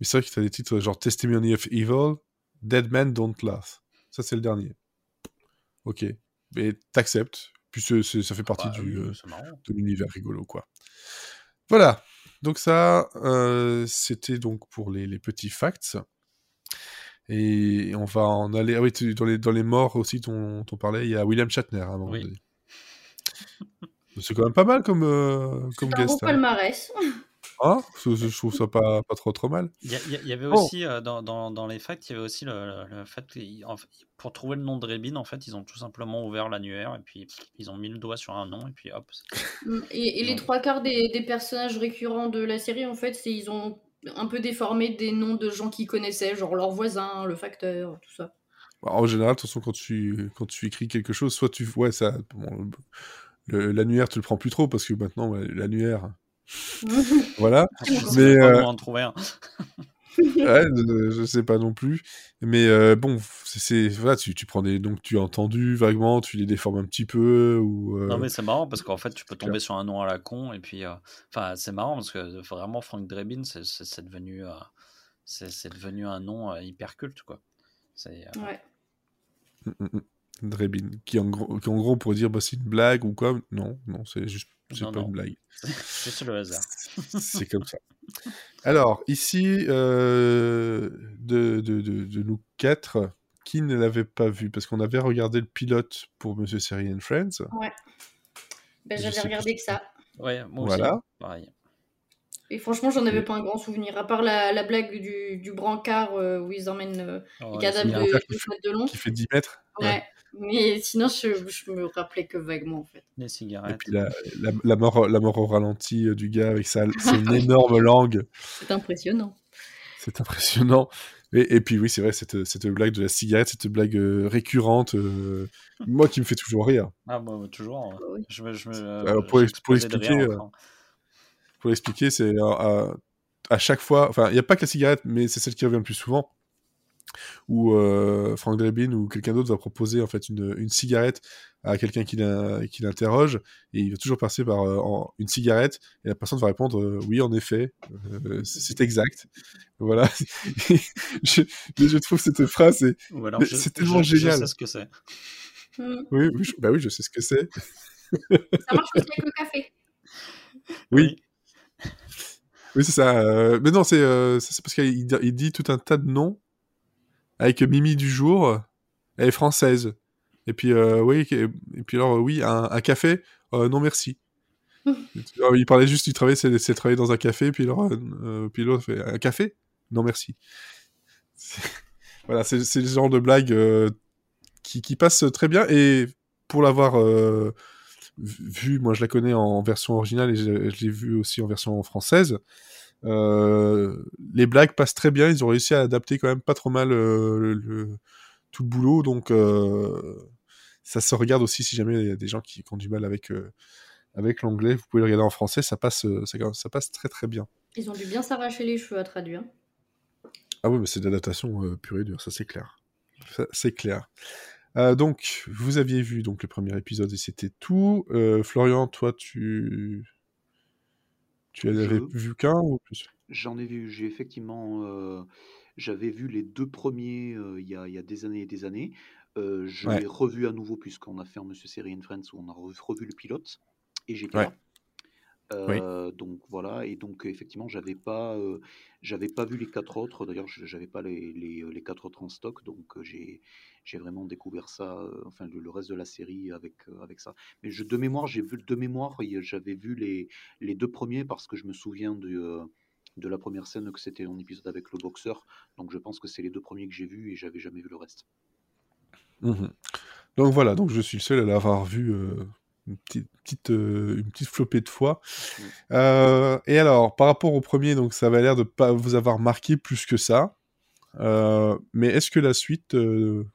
c'est vrai que tu as des titres genre Testimony of Evil, Dead Men Don't Laugh. Ça, c'est le dernier. Ok. Mais t'acceptes. Puis ça fait partie de l'univers rigolo, quoi. Voilà. Donc ça, c'était donc pour les petits facts. Et on va en aller... Ah oui, dans les morts aussi dont on parlait, il y a William Shatner, à un moment donné. C'est quand même pas mal comme guest. C'est un bon palmarès. Hein, je trouve ça pas trop mal. Il y avait aussi, dans les facts, il y avait aussi le fait que pour trouver le nom de Drébine, en fait, ils ont tout simplement ouvert l'annuaire et puis ils ont mis le doigt sur un nom et puis hop. Et les trois quarts des personnages récurrents de la série, en fait, ils ont un peu déformé des noms de gens qu'ils connaissaient, genre leur voisin, le facteur, tout ça. Bah, en général, de toute façon, quand tu écris quelque chose, soit tu... Ouais, ça... Bon, l'annuaire, tu le prends plus trop parce que maintenant, ouais, l'annuaire... Voilà, mais en trouver un. Ouais, je sais pas non plus, mais bon, c'est voilà, tu prends des noms que tu as entendus vaguement, tu les déformes un petit peu ou. Non mais c'est marrant parce qu'en fait tu peux tomber sur un nom à la con et puis enfin c'est marrant parce que vraiment Frank Drebin c'est devenu c'est devenu un nom hyper culte, quoi. C'est, ouais. Drebin qui en gros pourrait dire bah c'est une blague ou quoi, non c'est juste. C'est non, pas non. Une blague. C'est le hasard. C'est comme ça. Alors, ici, de nous quatre, qui ne l'avait pas vu ? Parce qu'on avait regardé le pilote pour Monsieur Série and Friends. Ouais. Ben, j'avais regardé que ça. Ouais, moi aussi. Voilà. Pareil. Et franchement, j'en avais pas un grand souvenir, à part la blague du brancard où ils emmènent les cadavres de long. Qui fait 10 mètres. Ouais. Mais sinon, je me rappelais que vaguement, en fait. Les cigarettes. Et puis la mort au ralenti du gars avec son énorme langue. C'est impressionnant. Et puis oui, c'est vrai, cette blague de la cigarette, cette blague récurrente, moi qui me fait toujours rire. Ah bah toujours. Oui. Pour l'expliquer, c'est à chaque fois... Enfin, il n'y a pas que la cigarette, mais c'est celle qui revient le plus souvent. où Frank De-Drébine ou quelqu'un d'autre va proposer en fait une cigarette à quelqu'un qui l'interroge, et il va toujours passer par une cigarette, et la personne va répondre oui en effet, c'est exact, voilà. je trouve cette phrase c'est tellement génial. Je sais ce que c'est. Oui, bah oui je sais ce que c'est. Ça marche aussi avec le café. Oui c'est ça, mais non c'est parce qu'il dit tout un tas de noms avec Mimi du jour, elle est française. Et puis, un café, non merci. Alors, il parlait juste du travail, c'est travailler dans un café, puis l'autre fait un café, non merci. Voilà, c'est le genre de blague qui passe très bien. Et pour l'avoir vu, moi je la connais en version originale et je l'ai vu aussi en version française. Les blagues passent très bien, ils ont réussi à adapter quand même pas trop mal tout le boulot, donc ça se regarde aussi. Si jamais il y a des gens qui ont du mal avec l'anglais, vous pouvez le regarder en français, ça passe très très bien. Ils ont dû bien s'arracher les cheveux à traduire. Ah oui, mais c'est de l'adaptation pure et dure, ça c'est clair. Donc, vous aviez vu donc, le premier épisode et c'était tout. Florian, toi, tu avais vu qu'un ou plus ? J'en ai vu, j'ai effectivement... J'avais vu les deux premiers il y a des années et des années. Je l'ai revu à nouveau puisqu'on a fait un Monsieur Série and Friends où on a revu le pilote et j'étais là. Oui. Donc voilà, et donc effectivement j'avais pas vu les quatre autres. D'ailleurs j'avais pas les quatre autres en stock, donc j'ai vraiment découvert ça, enfin le reste de la série avec ça. Mais j'avais vu les deux premiers parce que je me souviens de la première scène que c'était un épisode avec le boxeur, donc je pense que c'est les deux premiers que j'ai vus et j'avais jamais vu le reste. Donc voilà, donc je suis le seul à l'avoir vu une petite flopée de fois. Et alors par rapport au premier, donc ça avait l'air de pas vous avoir marqué plus que ça, mais est-ce que la suite,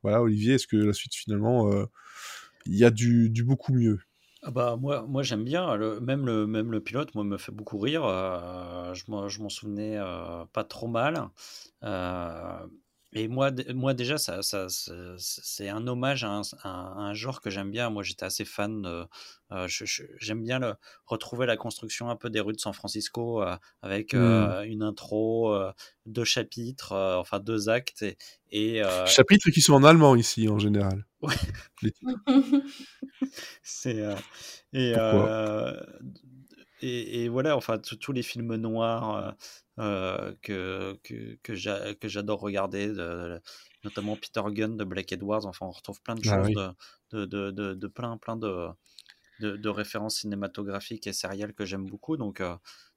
Olivier, est-ce que la suite finalement il y a du beaucoup mieux? Ah bah moi j'aime bien, même le pilote moi me fait beaucoup rire, je m'en souvenais pas trop mal, et moi déjà ça c'est un hommage à un genre que j'aime bien. Moi j'étais assez fan, j'aime bien retrouver la construction un peu des rues de San Francisco, avec une intro, deux chapitres, enfin deux actes, et chapitres qui sont en allemand ici en général. Et voilà, enfin tous les films noirs que j'adore regarder, notamment Peter Gunn de Blake Edwards. Enfin, on retrouve plein de choses, de plein de références cinématographiques et sérielles que j'aime beaucoup. Donc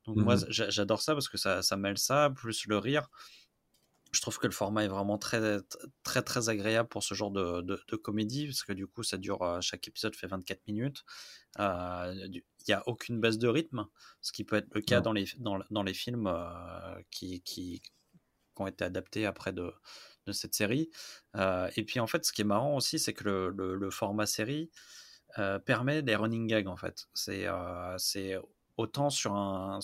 moi j'adore ça parce que ça mêle ça plus le rire. Je trouve que le format est vraiment très, très, très agréable pour ce genre de comédie, parce que du coup, ça dure, chaque épisode fait 24 minutes. Il n'y a aucune baisse de rythme, ce qui peut être le cas dans les films qui ont été adaptés après de cette série. Et puis, en fait, ce qui est marrant aussi, c'est que le format série permet des running gags, en fait. C'est autant sur un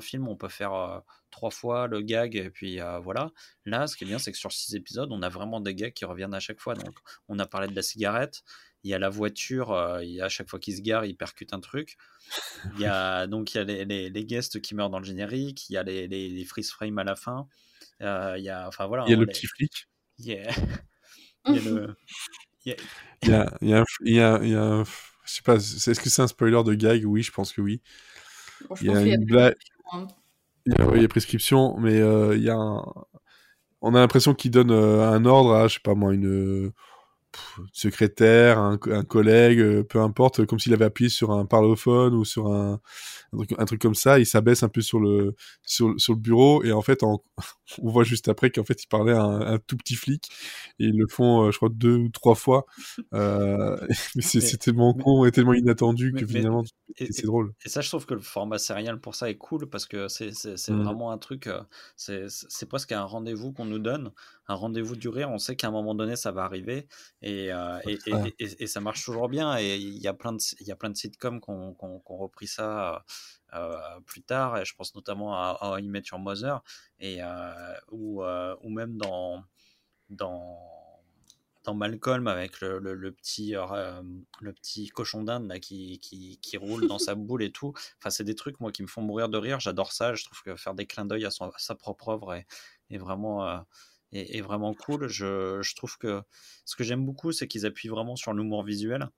film, on peut faire trois fois le gag, et puis voilà. Là, ce qui est bien, c'est que sur 6 épisodes, on a vraiment des gags qui reviennent à chaque fois. Donc, on a parlé de la cigarette, il y a la voiture, il y a à chaque fois qu'il se gare, il percute un truc. Il y a les guests qui meurent dans le générique, il y a les freeze frames à la fin. Il y a le petit flic. Il y a je sais pas, est-ce que c'est un spoiler de gag ? Oui, je pense que oui. Bon, il y a prescription, mais il y a on a l'impression qu'il donne un ordre à, je sais pas moi, une secrétaire, un collègue, peu importe, comme s'il avait appuyé sur un parlophone ou sur un truc comme ça. Il s'abaisse un peu sur le bureau, et en fait, on voit juste après qu'en fait, il parlait à un tout petit flic, et ils le font, je crois, 2 ou 3 fois. Mais c'est tellement con et tellement inattendu que finalement, c'est drôle. Et ça, je trouve que le format sériel pour ça est cool, parce que c'est vraiment un truc, c'est presque un rendez-vous qu'on nous donne, un rendez-vous du rire. On sait qu'à un moment donné, ça va arriver. Et ça marche toujours bien, et il y a plein de sitcoms qui ont repris ça plus tard, et je pense notamment à How I Met Your Mother, et ou même dans dans Malcolm avec le petit cochon d'Inde là, qui roule dans sa boule et tout. Enfin, c'est des trucs, moi, qui me font mourir de rire. J'adore ça. Je trouve que faire des clins d'œil à sa propre œuvre est vraiment cool. Je trouve que ce que j'aime beaucoup, c'est qu'ils appuient vraiment sur l'humour visuel,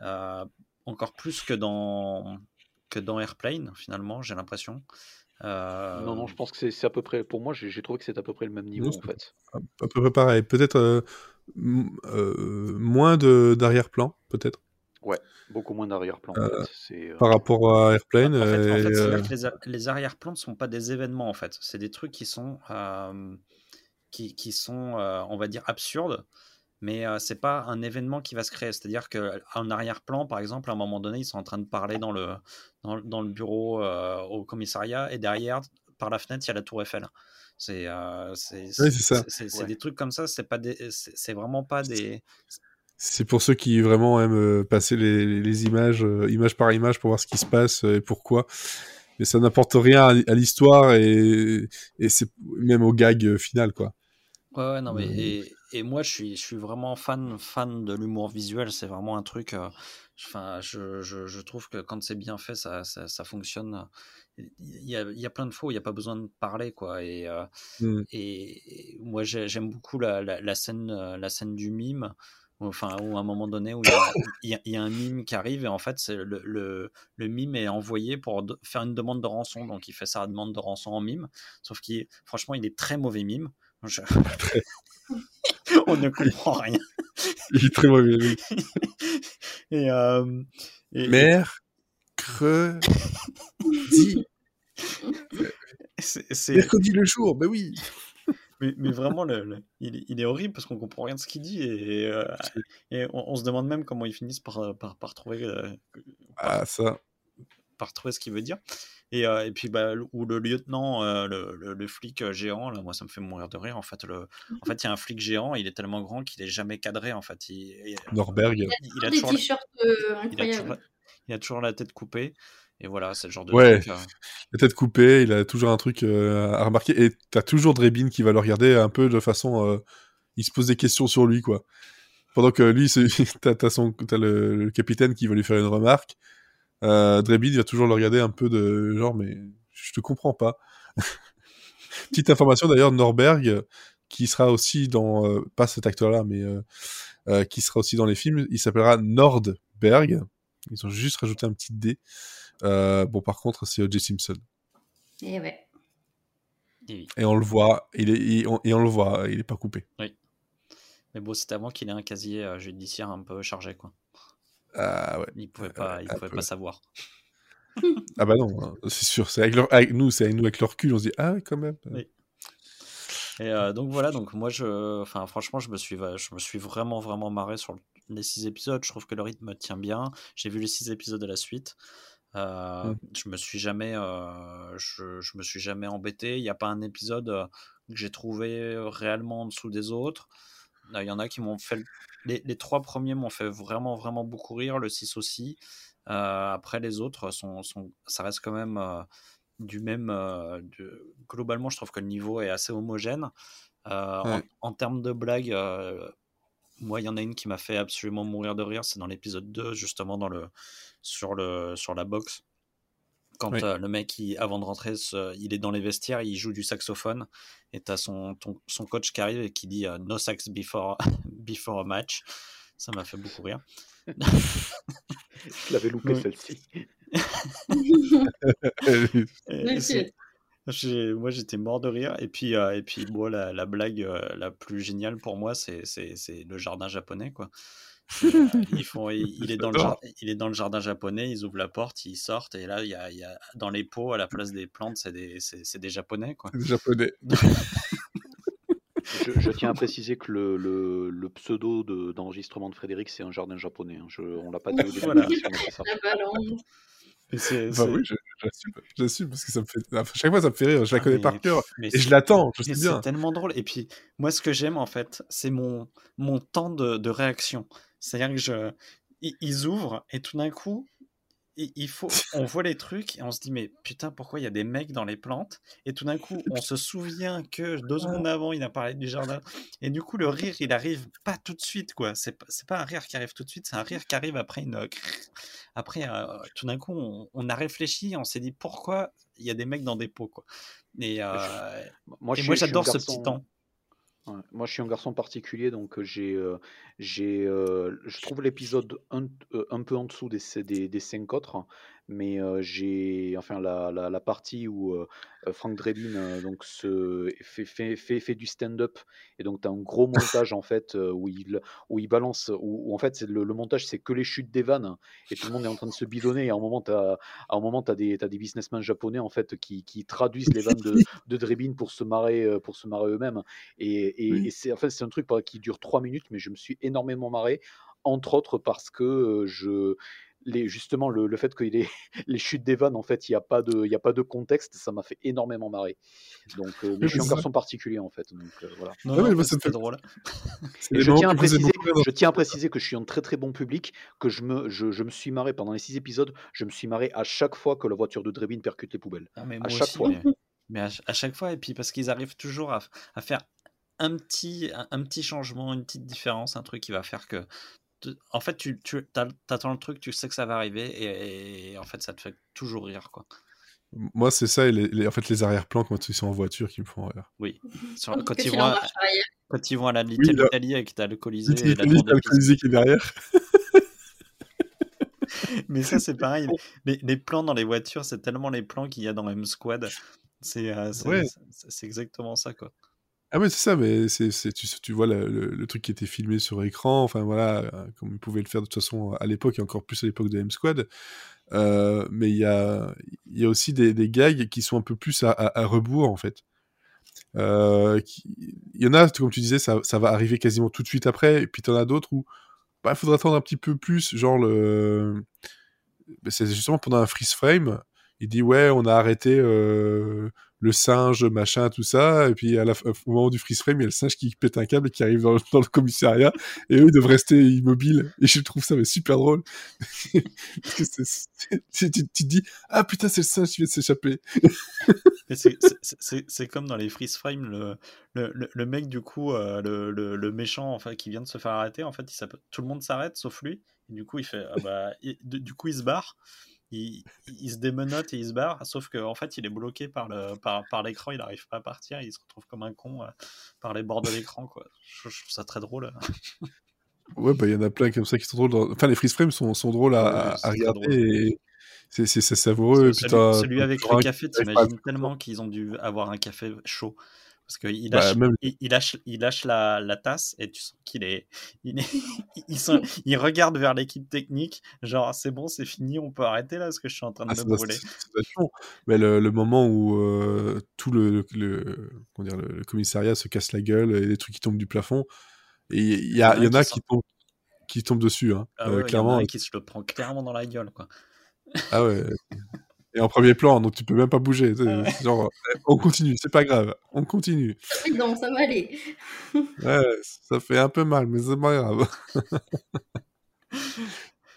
encore plus que dans Airplane, finalement, j'ai l'impression. Non, je pense que c'est à peu près, pour moi, j'ai trouvé que c'est à peu près le même niveau, en fait. À peu près pareil. Peut-être moins d'arrière-plan, peut-être. Ouais, beaucoup moins d'arrière-plan. En fait. Par rapport à Airplane. En fait les arrière-plans ne sont pas des événements, en fait. C'est des trucs qui sont, on va dire, absurdes. Mais c'est pas un événement qui va se créer. C'est-à-dire qu'en arrière-plan, par exemple, à un moment donné, ils sont en train de parler dans le bureau au commissariat, et derrière, par la fenêtre, il y a la Tour Eiffel. C'est des trucs comme ça. C'est vraiment pas des. C'est pour ceux qui vraiment aiment passer les images, image par image, pour voir ce qui se passe et pourquoi. Mais ça n'apporte rien à l'histoire et c'est même au gag final, quoi. Ouais, non, mais et moi je suis vraiment fan de l'humour visuel. C'est vraiment un truc. Enfin, je trouve que quand c'est bien fait, ça fonctionne. Il y a plein de fois où il y a pas besoin de parler, quoi. Et moi j'aime beaucoup la scène du mime. Enfin, où à un moment donné, où il y a un mime qui arrive, et en fait, c'est le mime est envoyé pour faire une demande de rançon. Donc il fait sa demande de rançon en mime. Sauf qu'il, franchement, il est très mauvais mime. On ne comprend rien. Il est très mauvais. Oui. Et mercredi. Mercredi le jour, ben oui. Mais vraiment, il est horrible parce qu'on comprend rien de ce qu'il dit et on se demande même comment ils finissent par trouver. Par trouver ce qu'il veut dire. Et puis où le lieutenant, le flic géant, là, moi ça me fait mourir de rire. En fait, il y a un flic géant, il est tellement grand qu'il est jamais cadré, en fait. Nordberg. Il a toujours des t-shirts incroyables. Il a toujours la tête coupée. Et voilà, c'est le genre de truc. La tête coupée, il a toujours un truc à remarquer. Et t'as toujours Drébine qui va le regarder un peu de façon. Il se pose des questions sur lui, quoi. Pendant que lui, t'as le capitaine qui va lui faire une remarque. Drébine va toujours le regarder un peu de genre, mais je te comprends pas. Petite information d'ailleurs, Nordberg, qui sera aussi dans pas cet acteur-là, mais qui sera aussi dans les films, il s'appellera Nordberg. Ils ont juste rajouté un petit D. Bon, par contre, c'est O.J. Simpson. Et ouais. Et on le voit, il est pas coupé. Oui. Mais bon, c'est avant qu'il ait un casier judiciaire un peu chargé, quoi. Ouais. Il pouvait pas savoir. Ah bah non, hein, c'est sûr. C'est avec leur cul, on se dit ah quand même. Oui. Et donc voilà, donc moi franchement, je me suis vraiment marré sur les 6 épisodes. Je trouve que le rythme tient bien. J'ai vu les 6 épisodes de la suite. Je me suis jamais embêté. Il n'y a pas un épisode que j'ai trouvé réellement en dessous des autres. Il y en a qui m'ont fait... Les 3 premiers m'ont fait vraiment beaucoup rire, le 6 aussi. Après, les autres, ça reste quand même du même... Globalement, je trouve que le niveau est assez homogène. Ouais. En termes de blagues, moi, il y en a une qui m'a fait absolument mourir de rire. C'est dans l'épisode 2, justement, sur la boxe. Quand le mec, avant de rentrer, il est dans les vestiaires, il joue du saxophone, et t'as son coach qui arrive et qui dit « No sax before a match ». Ça m'a fait beaucoup rire. Je l'avais loupé, celle-ci. Moi, j'étais mort de rire. Et puis bon, la blague la plus géniale pour moi, c'est le jardin japonais, quoi. Il est dans le jardin japonais, ils ouvrent la porte, ils sortent, et là il y a dans les pots à la place des plantes, c'est des japonais, quoi. Des japonais. je tiens à préciser que le pseudo d'enregistrement de Frédéric, c'est un jardin japonais, hein. On l'a pas dit au début. Voilà. J'assume parce que ça me fait... à chaque fois ça me fait rire, je la connais par cœur et je l'attends, je sais bien. C'est tellement drôle. Et puis moi, ce que j'aime, en fait, c'est mon temps de réaction. C'est-à-dire que ils ouvrent et tout d'un coup, il faut, on voit les trucs et on se dit mais putain pourquoi il y a des mecs dans les plantes, et tout d'un coup on se souvient que 2 secondes avant il a parlé du jardin, et du coup le rire il arrive pas tout de suite quoi, c'est pas un rire qui arrive tout de suite, c'est un rire qui arrive après tout d'un coup on a réfléchi, on s'est dit pourquoi il y a des mecs dans des pots quoi. Et, moi j'adore ce petit temps. Ouais. Moi, je suis un garçon particulier, donc je trouve l'épisode un peu en dessous des 5 autres, mais la partie où Franck Drébine donc fait du stand-up, et donc t'as un gros montage en fait où il balance, où en fait c'est le montage, c'est que les chutes des vannes et tout le monde est en train de se bidonner, et à un moment t'as des businessmen japonais en fait qui traduisent les vannes de Drébine pour se marrer eux-mêmes, et c'est un truc qui dure 3 minutes, mais je me suis énormément marré, entre autres parce que justement le fait que les chutes des vannes en fait il y a pas de contexte, ça m'a fait énormément marrer, donc je suis un garçon particulier en fait, donc voilà. C'est drôle. Je tiens à préciser que je suis un très très bon public, que je me suis marré pendant les 6 épisodes, je me suis marré à chaque fois que la voiture de Drébine percute les poubelles, à chaque fois, et puis parce qu'ils arrivent toujours à faire un petit changement, une petite différence, un truc qui va faire que en fait, tu t'attends le truc, tu sais que ça va arriver, et en fait, ça te fait toujours rire, quoi. Moi, c'est ça, et les arrière-plans quand ils sont en voiture qui me font rire. Oui, quand ils vont à l'Italie et que t'as alcoolisé. L'Italie qui est derrière. Mais ça, c'est pareil. Les plans dans les voitures, c'est tellement les plans qu'il y a dans M-Squad. C'est exactement ça, quoi. Ah oui, c'est ça, mais tu vois le truc qui était filmé sur écran, enfin voilà, comme ils pouvaient le faire de toute façon à l'époque, et encore plus à l'époque de M-Squad, mais il y a aussi des gags qui sont un peu plus à rebours, en fait. Il y en a, comme tu disais, ça va arriver quasiment tout de suite après, et puis t'en as d'autres où il faudra attendre un petit peu plus, genre c'est justement pendant un freeze frame, il dit ouais, on a arrêté... le singe, machin, tout ça, et puis au moment du freeze frame, il y a le singe qui pète un câble et qui arrive dans le commissariat, et eux, ils doivent rester immobiles, et je trouve ça super drôle. Parce que tu te dis, ah putain, c'est le singe qui vient de s'échapper. C'est comme dans les freeze frames, le mec, du coup, le méchant, enfin, qui vient de se faire arrêter, en fait, tout le monde s'arrête, sauf lui, et du coup, il fait, il se barre. Il se démenote et il se barre, sauf qu'en fait il est bloqué par l'écran, il n'arrive pas à partir, il se retrouve comme un con par les bords de l'écran, quoi. Je trouve ça très drôle. Ouais, il y en a plein comme ça qui sont drôles. Enfin, les freeze frames sont drôles à regarder. Drôle. Et c'est savoureux. Celui avec le café, t'imagines tellement qu'ils ont dû avoir un café chaud. Parce qu'il lâche la tasse et tu sens qu'il regarde vers l'équipe technique, genre c'est bon, c'est fini, on peut arrêter là parce que je suis en train de me brûler. Mais le moment où tout le commissariat se casse la gueule et les trucs qui tombent du plafond, et il y en a qui tombent dessus, hein, clairement. Il y en a qui se le prend clairement dans la gueule, quoi. Ah ouais. Et en premier plan, donc tu peux même pas bouger. Ouais. Genre, on continue, c'est pas grave, on continue. Non, ça va aller. Ouais, ça fait un peu mal, mais c'est pas grave.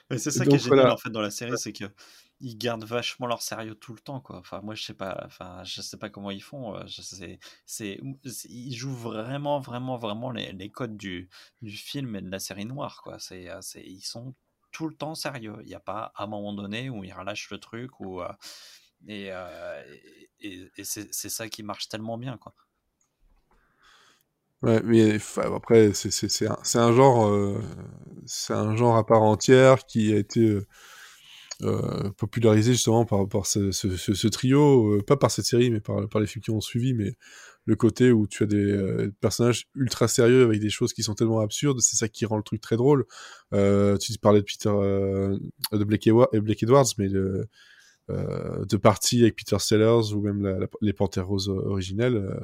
Mais c'est ça qui est génial en fait dans la série, c'est que ils gardent vachement leur sérieux tout le temps, quoi. Enfin, moi, je sais pas comment ils font. Ils jouent vraiment, vraiment, vraiment les codes du film et de la série noire, quoi. Ils sont tout le temps sérieux, il n'y a pas à un moment donné où il relâche le truc et c'est ça qui marche tellement bien, quoi. Ouais, mais après c'est un genre à part entière qui a été popularisé justement par ce trio, pas par cette série mais par les films qui ont suivi, mais le côté où tu as des personnages ultra sérieux avec des choses qui sont tellement absurdes, c'est ça qui rend le truc très drôle. Tu parlais de Peter, de Blake Edwards, mais de Party avec Peter Sellers ou même les Panthères Roses originelles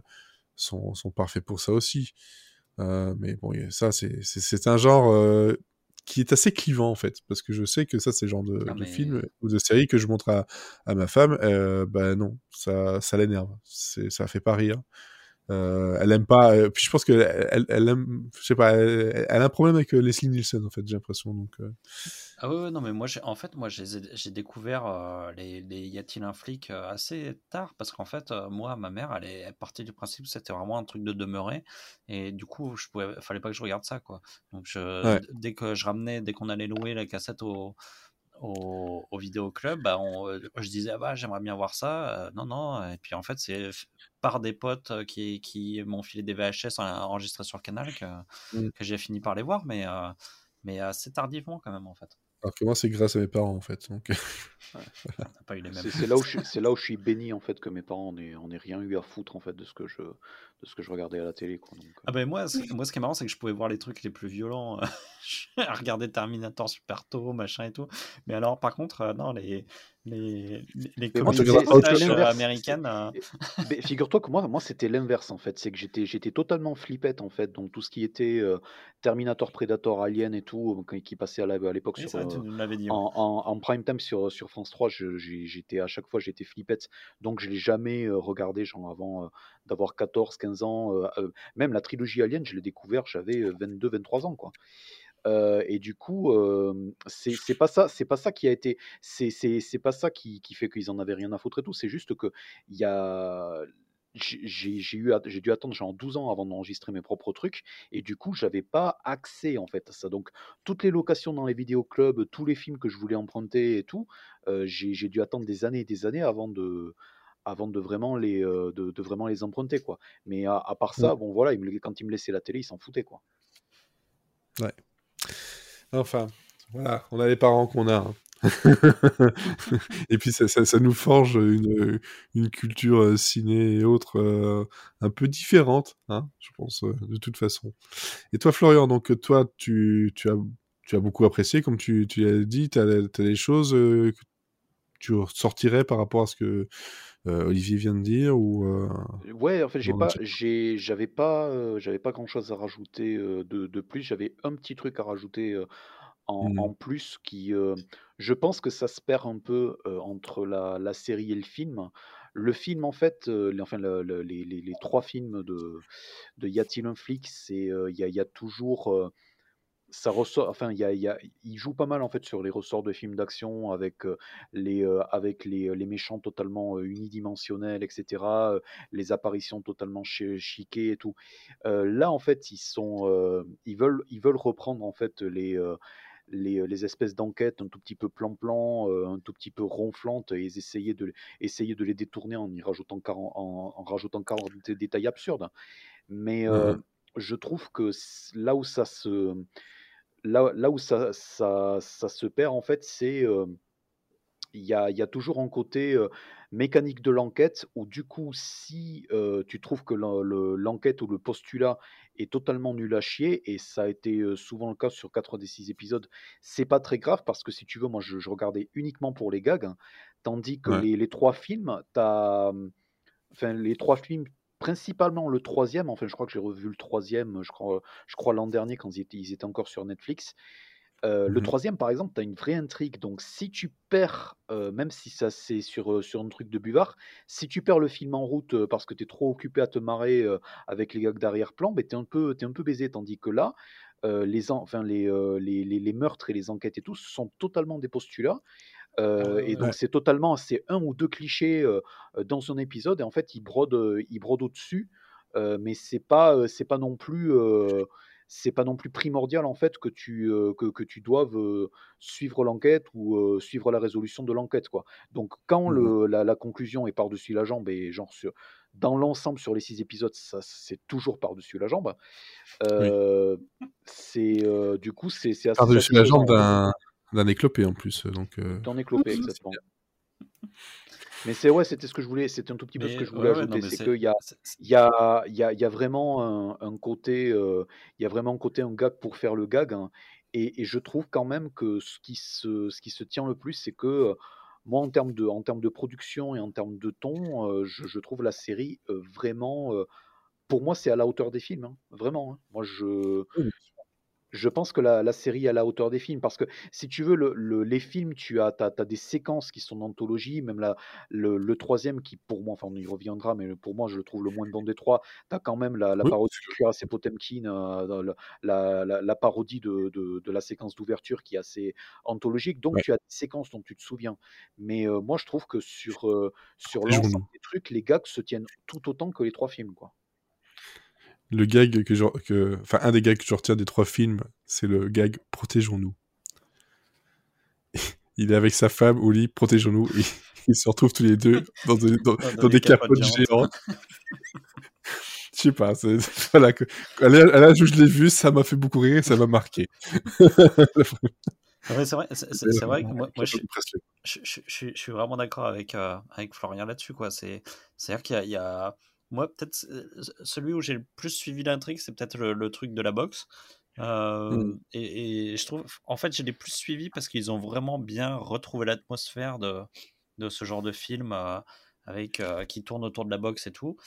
sont parfaits pour ça aussi. Mais bon, ça c'est un genre qui est assez clivant en fait, parce que je sais que ça c'est le genre de film ou de série que je montre à ma femme, non, ça l'énerve, ça fait pas rire. Elle aime pas. Puis je pense que elle aime, je sais pas, elle a un problème avec Leslie Nielsen en fait, j'ai l'impression. Donc. Ah ouais, non mais moi en fait moi j'ai découvert les Y a-t-il un flic assez tard parce qu'en fait moi ma mère elle partait du principe que c'était vraiment un truc de demeuré et du coup fallait pas que je regarde ça quoi. Donc dès qu'on allait louer la cassette au vidéoclub, bah je disais ah bah j'aimerais bien voir ça, non et puis en fait c'est par des potes qui m'ont filé des VHS enregistrés sur le canal que j'ai fini par les voir mais assez tardivement quand même en fait. Alors que moi, c'est grâce à mes parents, en fait. Donc... Ouais, on n'a pas eu les mêmes. C'est là où je suis béni, en fait, que mes parents n'aient rien eu à foutre, en fait, de ce que je regardais à la télé. Quoi. Donc, Ah ben moi, ce qui est marrant, c'est que je pouvais voir les trucs les plus violents, à regarder Terminator super tôt, machin et tout. Mais alors, par contre, non, les comédies américaines... Figure-toi que moi, c'était l'inverse, en fait. C'est que j'étais totalement flippette, en fait. Donc, tout ce qui était Terminator, Predator, Alien et tout, qui passait à l'époque sur... Dit, ouais. En prime time sur France 3, j'étais à chaque fois j'étais flippette, donc je l'ai jamais regardé genre avant d'avoir 14-15 ans, même la trilogie Alien je l'ai découvert, j'avais 22-23 ans quoi. Et du coup, c'est pas ça qui fait qu'ils en avaient rien à foutre et tout, c'est juste que il y a j'ai dû attendre genre 12 ans avant d'enregistrer mes propres trucs et du coup j'avais pas accès en fait à ça, donc toutes les locations dans les vidéoclubs, tous les films que je voulais emprunter et tout, j'ai dû attendre des années et des années avant de vraiment les vraiment les emprunter quoi. Mais à part ça, bon voilà, quand ils me laissaient la télé ils s'en foutaient quoi. Ouais, enfin voilà, on a les parents qu'on a hein. Et puis ça nous forge une culture ciné et autres un peu différente, hein, je pense, de toute façon. Et toi, Florian, donc toi, tu as beaucoup apprécié, comme tu l'as dit, tu as des choses que tu ressortirais par rapport à ce que Olivier vient de dire ou ouais, en fait j'avais pas grand chose à rajouter de plus. J'avais un petit truc à rajouter en plus qui je pense que ça se perd un peu entre la série et le film. Le film en fait, les trois films de Y a-t-il un flic, c'est il y a toujours ça ressort, enfin il joue pas mal en fait sur les ressorts de films d'action avec les méchants totalement unidimensionnels, etc. Les apparitions totalement chiquées et tout. Là en fait ils veulent reprendre en fait les espèces d'enquêtes un tout petit peu plan-plan, un tout petit peu ronflantes, et essayer de les détourner en y rajoutant 40 détails absurdes. Mais je trouve que là où ça se perd en fait, c'est il y a toujours un côté mécanique de l'enquête où du coup si tu trouves que l'enquête ou le postulat est totalement nul à chier, et ça a été souvent le cas sur 86 épisodes, c'est pas très grave parce que si tu veux, moi je regardais uniquement pour les gags, hein, tandis que les trois films, principalement le troisième, enfin je crois que j'ai revu le troisième, je crois l'an dernier quand ils étaient encore sur Netflix. Le troisième, par exemple, tu as une vraie intrigue. Donc, si tu perds, même si ça c'est sur un truc de buvard, si tu perds le film en route parce que tu es trop occupé à te marrer avec les gags d'arrière-plan, ben, t'es un peu baisé. Tandis que là, les meurtres et les enquêtes et tout sont totalement des postulats. Et donc, c'est totalement un ou deux clichés dans un épisode. Et en fait, ils brodent au-dessus. Mais c'est pas non plus... c'est pas non plus primordial en fait que tu doives suivre l'enquête ou suivre la résolution de l'enquête quoi. Donc quand la conclusion est par-dessus la jambe et genre dans l'ensemble sur les 6 épisodes ça c'est toujours par-dessus la jambe. C'est du coup c'est assez par-dessus la jambe d'un éclopé en plus donc. D'un éclopé exactement. Mais c'était ce que je voulais, c'était un tout petit peu ce que je voulais ajouter, c'est que il y a vraiment un côté, il y a vraiment un côté un gag pour faire le gag, hein. Et je trouve quand même que ce qui se tient le plus, c'est que moi en termes de production et en termes de ton, je trouve la série vraiment, pour moi c'est à la hauteur des films, hein, vraiment. Hein. Moi Je pense que la série est à la hauteur des films, parce que si tu veux, les films, t'as des séquences qui sont d'anthologie, même le troisième qui, pour moi, enfin on y reviendra, mais pour moi je le trouve le moins bon des trois, t'as quand même la parodie de Cuirassé Potemkin, la parodie de la séquence d'ouverture qui est assez anthologique, donc tu as des séquences dont tu te souviens, mais moi je trouve que sur l'ensemble des trucs, les gags se tiennent tout autant que les trois films, quoi. Le gag un des gags que je retiens des trois films, c'est le gag « Protégeons-nous ». Il est avec sa femme au lit, « Protégeons-nous », et ils se retrouvent tous les deux dans des capotes géantes. Je sais pas, voilà, là où je l'ai vu, ça m'a fait beaucoup rire et ça m'a marqué. C'est vrai que moi je suis vraiment d'accord avec Florian là-dessus, quoi. C'est-à-dire qu'il y a... Moi, peut-être, celui où j'ai le plus suivi l'intrigue, c'est peut-être le truc de la boxe. Et je trouve, en fait, je l'ai plus suivi parce qu'ils ont vraiment bien retrouvé l'atmosphère de ce genre de film qui tourne autour de la boxe et tout.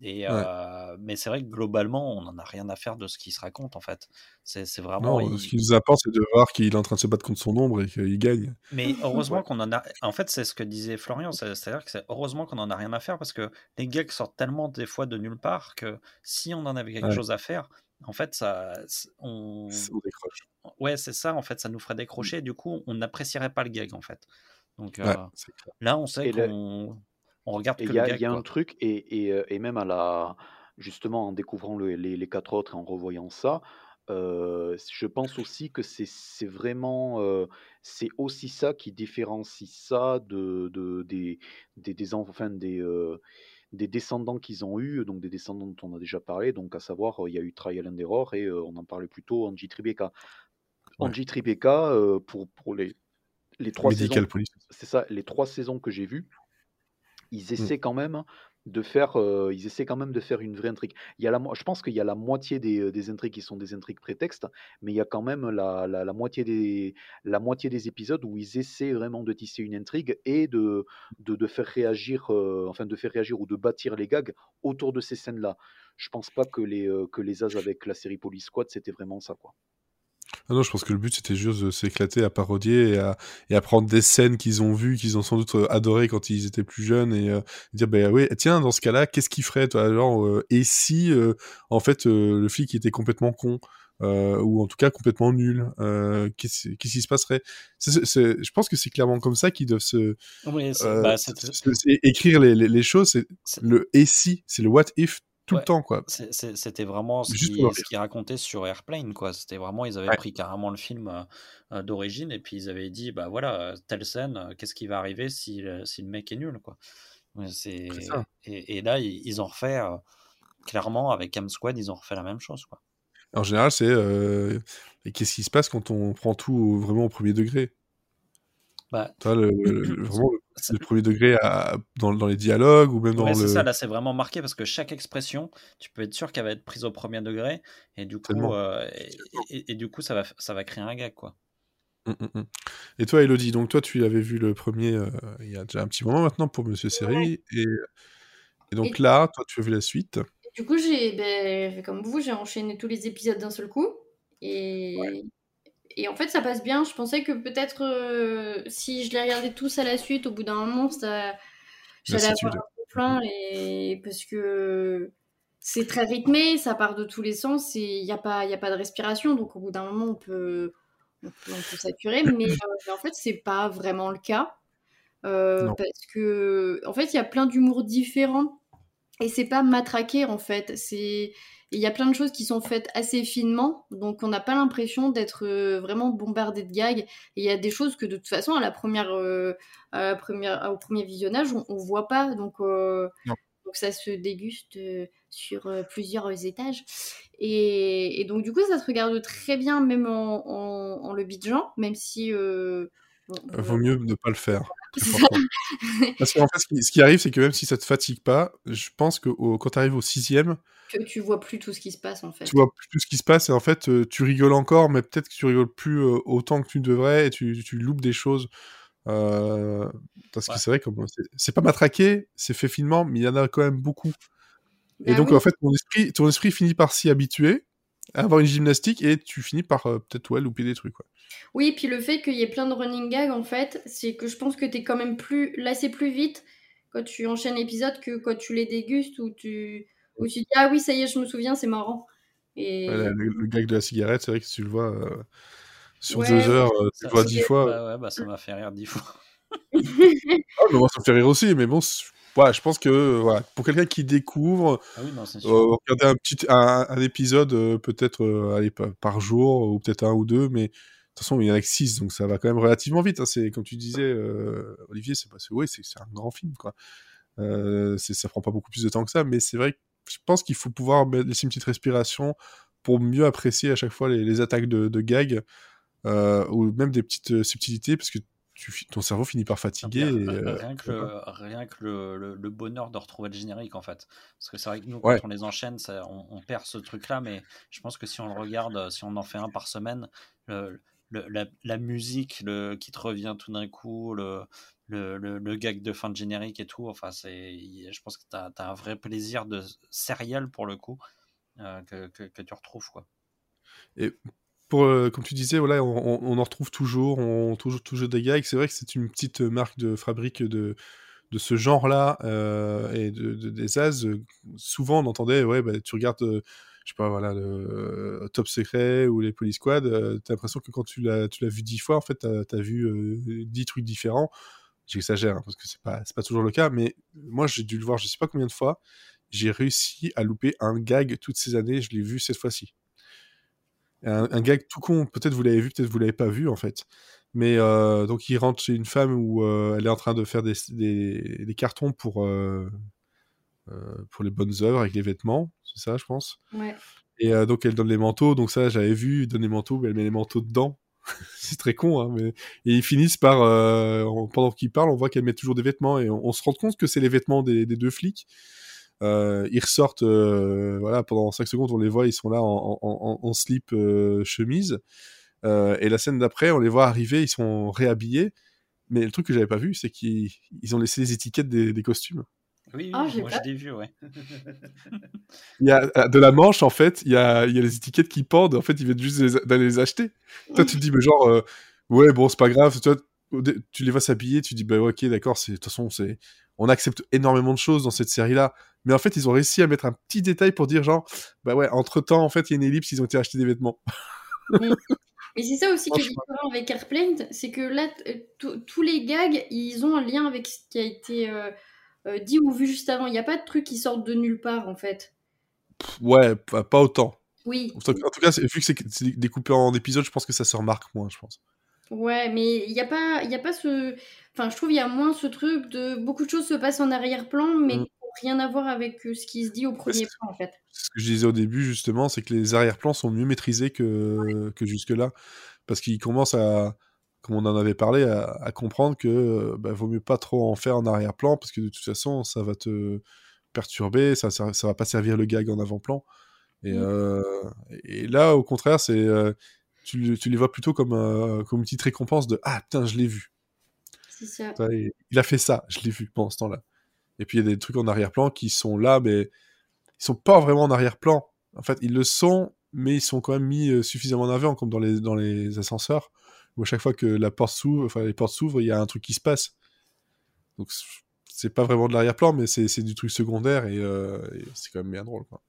Mais c'est vrai que globalement, on n'en a rien à faire de ce qui se raconte, en fait. C'est vraiment. Non, ce qui nous apporte, c'est de voir qu'il est en train de se battre contre son ombre et qu'il gagne. Mais heureusement qu'on en a. En fait, c'est ce que disait Florian, c'est-à-dire que c'est heureusement qu'on en a rien à faire, parce que les gags sortent tellement des fois de nulle part que si on en avait quelque chose à faire, en fait, on décroche. Ouais, c'est ça. En fait, ça nous ferait décrocher. Et du coup, on n'apprécierait pas le gag, en fait. Donc là, on sait qu'on. On regarde que le gag, y a un truc, et même justement en découvrant les quatre autres et en revoyant ça, je pense aussi que c'est vraiment c'est aussi ça qui différencie ça des descendants qu'ils ont eu, donc des descendants dont on a déjà parlé, donc à savoir il y a eu Trial and Error et on en parlait plus tôt, Angie Tribeca. Angie Tribeca, pour les trois saisons, c'est ça, les trois saisons que j'ai vues. Ils essaient quand même de faire une vraie intrigue. Je pense qu'il y a la moitié des intrigues qui sont des intrigues prétextes, mais il y a quand même la moitié des épisodes où ils essaient vraiment de tisser une intrigue et de faire réagir, ou de bâtir les gags autour de ces scènes-là. Je pense pas que les Zaz avec la série Police Squad, c'était vraiment ça, quoi. Ah non, je pense que le but c'était juste de s'éclater à parodier et à prendre des scènes qu'ils ont vues, qu'ils ont sans doute adorées quand ils étaient plus jeunes et dire bah ouais, tiens, dans ce cas-là, qu'est-ce qu'il ferait, toi, genre, et si en fait le flic était complètement con ou en tout cas complètement nul, qu'est-ce qui se passerait? Je pense que c'est clairement comme ça qu'ils doivent écrire les choses. Le et si, c'est le what if. Tout le temps, quoi. C'était vraiment ce qu'ils racontaient sur Airplane, quoi. C'était vraiment, ils avaient pris carrément le film d'origine et puis ils avaient dit, bah voilà, telle scène, qu'est-ce qui va arriver si le mec est nul, quoi. C'est ça. Et là, ils ont refait, clairement, avec M-Squad, ils ont refait la même chose, quoi. En général, c'est qu'est-ce qui se passe quand on prend tout vraiment au premier degré? Bah, toi, vraiment le premier degré dans les dialogues ou même dans c'est ça, là c'est vraiment marqué parce que chaque expression, tu peux être sûr qu'elle va être prise au premier degré et du coup, ça va créer un gag, quoi. Et toi, Elodie, donc toi tu avais vu le premier il y a déjà un petit moment maintenant pour Monsieur Série et donc là, toi tu as vu la suite. Du coup, comme vous, j'ai enchaîné tous les épisodes d'un seul coup et... Ouais. Et en fait, ça passe bien. Je pensais que peut-être si je les regardais tous à la suite, au bout d'un moment, j'allais avoir un peu plein. Parce que c'est très rythmé, ça part de tous les sens et il n'y a pas de respiration. Donc, au bout d'un moment, on peut saturer. Mais en fait, ce n'est pas vraiment le cas. Parce que, en fait, il y a plein d'humours différents. Et ce n'est pas matraqué, en fait. Il y a plein de choses qui sont faites assez finement, donc on n'a pas l'impression d'être vraiment bombardé de gags. Et il y a des choses que de toute façon, au premier visionnage, on ne voit pas. Donc ça se déguste sur plusieurs étages. Et donc du coup, ça se regarde très bien, même en le bidgeant, même si... vaut mieux ne pas le faire. Parce qu'en fait, ce qui arrive, c'est que même si ça te fatigue pas, je pense que quand tu arrives au 6e, que tu vois plus tout ce qui se passe, en fait. Tu vois plus tout ce qui se passe et en fait, tu rigoles encore, mais peut-être que tu rigoles plus autant que tu devrais et tu loupes des choses. Parce que c'est vrai que c'est pas matraqué, c'est fait finement, mais il y en a quand même beaucoup. Bah, et donc, en fait, ton esprit finit par s'y habituer. avoir une gymnastique et tu finis par peut-être louper des trucs. Ouais. Oui, puis le fait qu'il y ait plein de running gags, en fait, c'est que je pense que t'es quand même plus lassé plus vite quand tu enchaînes l'épisode que quand tu les dégustes ou tu dis « Ah oui, ça y est, je me souviens, c'est marrant. » Et... Ouais, le gag de la cigarette, c'est vrai que si tu le vois sur 2 heures, tu le vois 10 fois. Ça m'a fait rire 10 fois. Mais moi, ça me fait rire aussi, mais bon... je pense que pour quelqu'un qui découvre, regarder un épisode peut-être par jour ou peut-être un ou deux, mais de toute façon il y en a que 6, donc ça va quand même relativement vite. Hein. C'est comme tu disais, Olivier, c'est un grand film, quoi. Ça prend pas beaucoup plus de temps que ça, mais c'est vrai que je pense qu'il faut pouvoir laisser une petite respiration pour mieux apprécier à chaque fois les attaques de gags ou même des petites subtilités, parce que ton cerveau finit par fatiguer. Rien que le bonheur de retrouver le générique, en fait. Parce que c'est vrai que nous, quand on les enchaîne, ça, on perd ce truc-là, mais je pense que si on le regarde, si on en fait un par semaine, la musique qui te revient tout d'un coup, le gag de fin de générique et tout, enfin, je pense que t'as un vrai plaisir de serial, pour le coup, que tu retrouves, quoi. Et... comme tu disais, voilà, on en retrouve toujours, toujours des gags. C'est vrai que c'est une petite marque de fabrique de ce genre-là et des Zaz. Souvent, on entendait, tu regardes, le Top Secret ou les Police Squad, t'as l'impression que quand tu l'as vu 10 fois, en fait, t'as vu 10 trucs différents. J'exagère, hein, parce que c'est pas toujours le cas, mais moi, j'ai dû le voir, je sais pas combien de fois. J'ai réussi à louper un gag toutes ces années. Je l'ai vu cette fois-ci. Un gag tout con, peut-être vous l'avez vu, peut-être vous l'avez pas vu, en fait. Mais donc il rentre chez une femme où elle est en train de faire des cartons pour les bonnes œuvres avec les vêtements, c'est ça, je pense. Ouais. Et donc elle donne les manteaux, donc ça j'avais vu, donne les manteaux, mais elle met les manteaux dedans. C'est très con, hein, mais... Et ils finissent par pendant qu'ils parlent, on voit qu'elle met toujours des vêtements et on se rend compte que c'est les vêtements des 2 flics. Ils ressortent pendant 5 secondes on les voit, ils sont là en slip chemise et la scène d'après on les voit arriver, ils sont réhabillés, mais le truc que j'avais pas vu c'est qu'ils ont laissé les étiquettes des costumes. Je l'ai vu, ouais. Il y a de la manche, en fait il y a les étiquettes qui pendent, en fait ils viennent juste d'aller les acheter. Toi tu te dis mais genre c'est pas grave, toi tu les vois s'habiller, tu te dis ok d'accord, de toute façon on accepte énormément de choses dans cette série là. Mais en fait, ils ont réussi à mettre un petit détail pour dire genre, entre-temps, en fait, il y a une ellipse, ils ont été acheter des vêtements. Mais c'est ça aussi qui est différent avec Airplane, c'est que là, tous les gags, ils ont un lien avec ce qui a été dit ou vu juste avant. Il n'y a pas de trucs qui sortent de nulle part, en fait. Ouais, pas autant. Oui. En tout cas, vu que c'est découpé en épisodes, je pense que ça se remarque moins, je pense. Ouais, mais il n'y a pas ce... Enfin, je trouve qu'il y a moins ce truc de... Beaucoup de choses se passent en arrière-plan, mais... Rien à voir avec ce qui se dit au premier plan, en fait. Ce que je disais au début, justement, c'est que les arrière-plans sont mieux maîtrisés que jusque-là. Parce qu'ils commencent à, comme on en avait parlé, à comprendre que vaut mieux pas trop en faire en arrière-plan, parce que de toute façon, ça va te perturber, ça va pas servir le gag en avant-plan. Et là, au contraire, c'est tu les vois plutôt comme une petite récompense de « Ah, putain, je l'ai vu !» C'est ça. Il a fait ça, je l'ai vu pendant ce temps-là. Et puis il y a des trucs en arrière-plan qui sont là, mais ils sont pas vraiment en arrière-plan. En fait, ils le sont, mais ils sont quand même mis suffisamment en avant, comme dans les ascenseurs, où à chaque fois que les portes s'ouvrent, il y a un truc qui se passe. Donc c'est pas vraiment de l'arrière-plan, mais c'est du truc secondaire et c'est quand même bien drôle, quoi.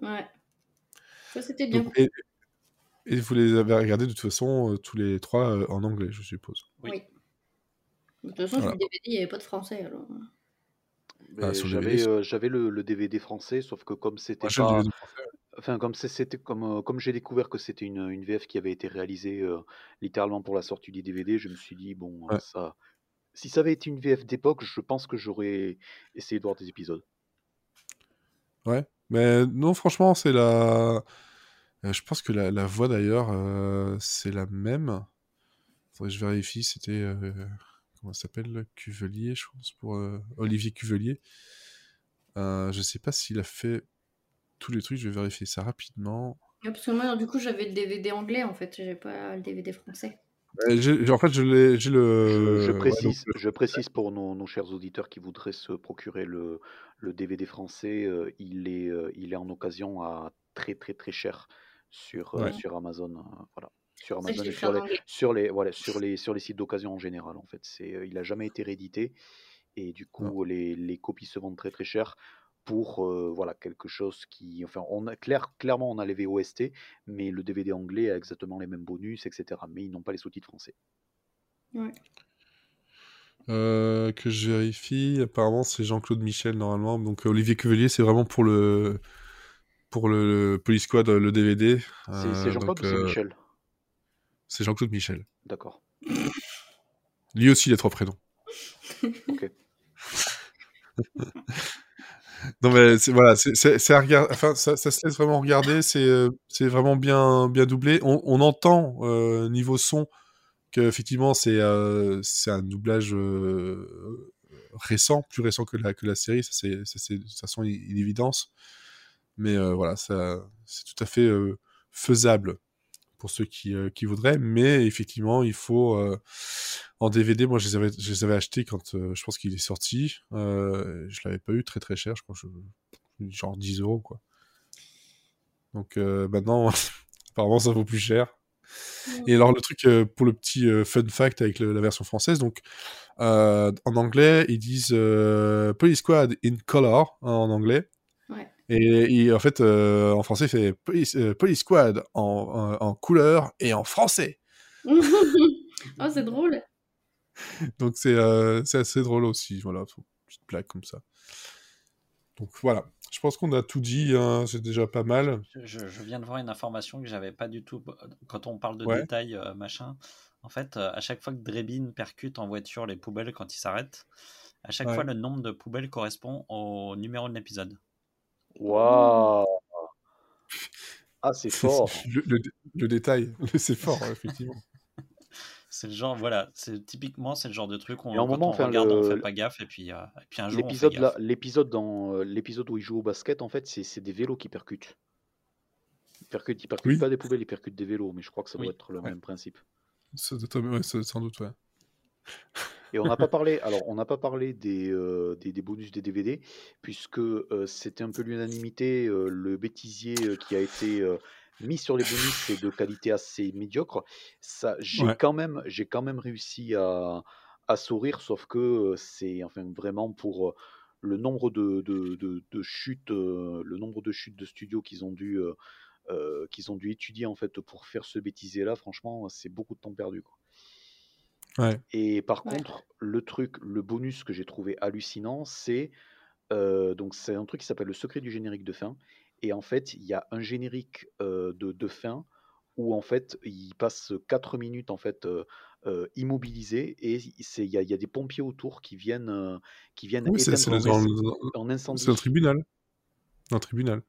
Ouais. Ça c'était bien. Donc, et vous les avez regardés de toute façon tous les 3 en anglais, je suppose. Oui. De toute façon, sur le DVD, il n'y avait pas de français alors. J'avais le DVD français, sauf que comme c'était comme j'ai découvert que c'était une VF qui avait été réalisée littéralement pour la sortie du DVD, je me suis dit si ça avait été une VF d'époque, je pense que j'aurais essayé de voir des épisodes. Ouais, mais non, franchement, je pense que la voix d'ailleurs c'est la même. Faudrait que je vérifie, c'était comment ça s'appelle, Cuvelier, je pense, pour Olivier Cuvelier. Je sais pas s'il a fait tous les trucs, je vais vérifier ça rapidement. Parce que moi, du coup, j'avais le DVD anglais, en fait, j'ai pas le DVD français. Je précise pour nos chers auditeurs qui voudraient se procurer le DVD français, il est en occasion à très, très, très cher. sur Amazon, voilà. Sur Amazon et sur les sites d'occasion en général, en fait. Il n'a jamais été réédité et du coup les copies se vendent très très cher pour quelque chose qui, enfin, clairement on a les VOST, mais le DVD anglais a exactement les mêmes bonus, etc. Mais ils n'ont pas les sous-titres français. Ouais. Que je vérifie, apparemment c'est Jean-Claude Michel normalement, donc Olivier Cuvelier c'est vraiment pour le Police Squad, le DVD. C'est Jean-Claude ou c'est Michel? C'est Jean-Claude Michel. D'accord. Lui aussi il a trois prénoms. Ok. Non mais c'est à regarder, enfin ça se laisse vraiment regarder, c'est vraiment bien doublé. On entend niveau son qu'effectivement c'est un doublage récent, plus récent que la série, ça c'est de toute façon une évidence. Mais ça c'est tout à fait faisable pour ceux qui voudraient, mais effectivement il faut en DVD, moi je les avais achetés quand je pense qu'il est sorti, je l'avais pas eu très très cher, je crois genre 10 € quoi, donc maintenant apparemment ça vaut plus cher. Et alors le truc pour le petit fun fact avec la version française, donc en anglais ils disent Police Squad in color, hein, en anglais. Et en fait, en français, il fait Police Squad en couleur et en français. Oh, c'est drôle. Donc, c'est assez drôle aussi. Voilà, une petite blague comme ça. Donc, voilà. Je pense qu'on a tout dit. Hein. C'est déjà pas mal. Je viens de voir une information que j'avais pas du tout. Quand on parle de détails, machin, en fait, à chaque fois que Drébine percute en voiture les poubelles quand il s'arrête, à chaque fois, le nombre de poubelles correspond au numéro de l'épisode. Waouh! Ah, c'est fort! Le détail, c'est fort, effectivement. C'est le genre, typiquement, c'est le genre de truc où on fait pas gaffe, et puis un jour, on fait gaffe. L'épisode où il joue au basket, en fait, c'est des vélos qui percutent. Ils percutent pas des poubelles, ils percutent des vélos, mais je crois que ça doit être le même principe. Sans doute, ouais. Et on n'a pas parlé des bonus des DVD, puisque c'était un peu l'unanimité, le bêtisier qui a été mis sur les bonus est de qualité assez médiocre. Ça, j'ai quand même réussi à sourire, sauf que c'est vraiment pour le nombre de chutes, de studios qu'ils ont dû étudier en fait pour faire ce bêtisier là. Franchement, c'est beaucoup de temps perdu, quoi. Ouais. Et par contre, le bonus que j'ai trouvé hallucinant, c'est un truc qui s'appelle le secret du générique de fin. Et en fait, il y a un générique de fin où en fait, il passe 4 minutes en fait immobilisé, et il y a des pompiers autour qui viennent éteindre un incendie. C'est un tribunal.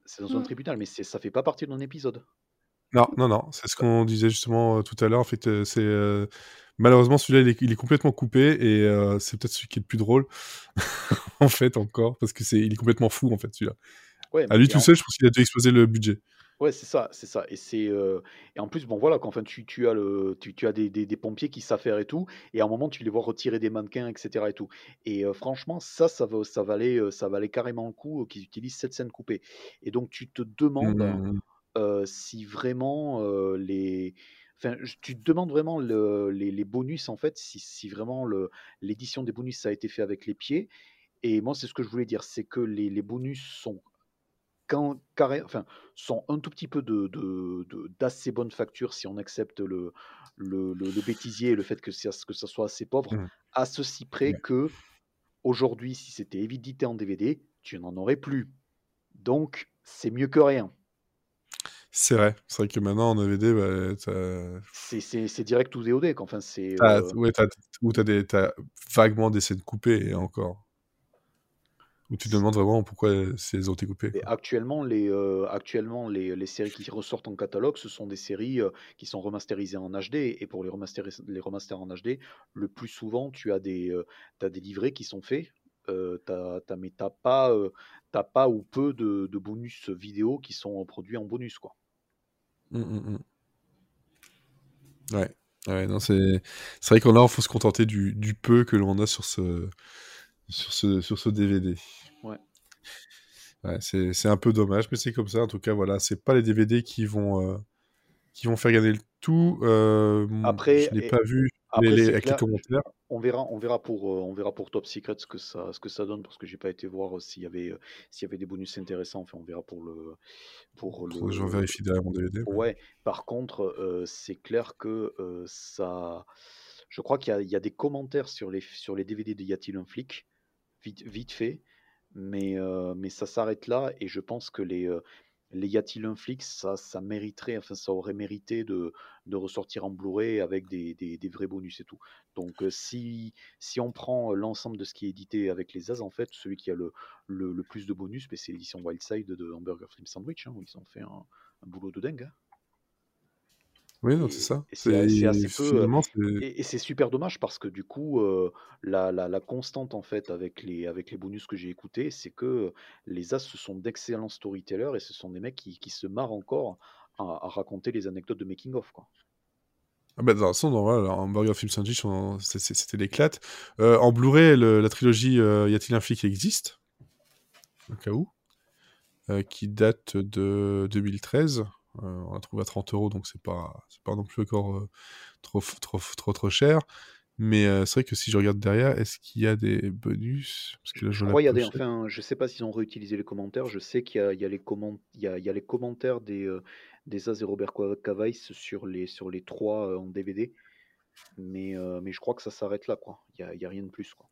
C'est dans un tribunal, mais ça fait pas partie d'un épisode. Non, c'est ce qu'on disait justement tout à l'heure. En fait, malheureusement, celui-là, il est complètement coupé, et c'est peut-être celui qui est le plus drôle, en fait, encore, parce qu'il est complètement fou, en fait, celui-là. Ouais, à lui tout seul, je pense qu'il a dû exploser le budget. Ouais, c'est ça. Et, et en plus, tu as des pompiers qui s'affairent et tout, et à un moment, tu les vois retirer des mannequins, etc. et tout. Et franchement, ça valait carrément le coup qu'ils utilisent cette scène coupée. Et donc, tu te demandes... si vraiment tu te demandes vraiment les bonus, en fait, si vraiment l'édition des bonus, ça a été fait avec les pieds. Et moi, c'est ce que je voulais dire, c'est que les bonus sont un tout petit peu d'assez bonne facture si on accepte le bêtisier et le fait que ça soit assez pauvre, à ceci près que aujourd'hui, si c'était édité en DVD, tu n'en aurais plus. Donc, c'est mieux que rien. C'est vrai que maintenant en DVD, c'est direct ou VOD. Enfin, t'as vaguement des scènes coupées, et encore. Où tu te demandes vraiment pourquoi elles ont été coupées. Et actuellement, les séries qui ressortent en catalogue, ce sont des séries qui sont remasterisées en HD. Et pour les remasters en HD, le plus souvent, tu as des livrets qui sont faits. Mais t'as pas ou peu de bonus vidéo qui sont produits en bonus, quoi. Ouais, non, c'est vrai faut se contenter du peu que l'on a sur ce DVD. Ouais, c'est un peu dommage, mais c'est comme ça. En tout cas, voilà, c'est pas les DVD qui vont qui vont faire gagner le tout. Après, je n'ai pas vu après, avec les commentaires. On verra pour Top Secret ce que ça donne, parce que j'ai pas été voir s'il y avait des bonus intéressants. Enfin, on verra pour le. Je vérifie derrière mon DVD. Ouais. Par contre, c'est clair que ça. Je crois qu'il y a des commentaires sur les DVD de Y a-t-il un flic, vite fait, mais ça s'arrête là, et je pense que les Y a-t-il un flic, ça aurait mérité de ressortir en Blu-ray avec des vrais bonus et tout. Donc si on prend l'ensemble de ce qui est édité avec les Zaz, en fait, celui qui a le plus de bonus, c'est l'édition Wildside de Hamburger Film Sandwich, hein, où ils ont fait un boulot de dingue. Hein. Oui, non, c'est ça. C'est assez peu. Et c'est super dommage, parce que du coup, la constante, en fait, avec les bonus que j'ai écoutés, c'est que les As, ce sont d'excellents storytellers, et ce sont des mecs qui se marrent encore à raconter les anecdotes de making-of, quoi. Ah bah, de toute façon, en Burger Film Sandwich, c'était l'éclate. En Blu-ray, la trilogie Y a-t-il un flic qui existe, au cas où, qui date de 2013. On la trouve à 30€, donc c'est pas non plus encore trop cher. Mais c'est vrai que si je regarde derrière, est-ce qu'il y a des bonus? Parce que là, je sais pas s'ils ont réutilisé les commentaires. Je sais qu'il y a les commentaires des Zaz et Robert Cavais sur les trois en DVD. Mais je crois que ça s'arrête là, quoi. Il y a rien de plus, quoi.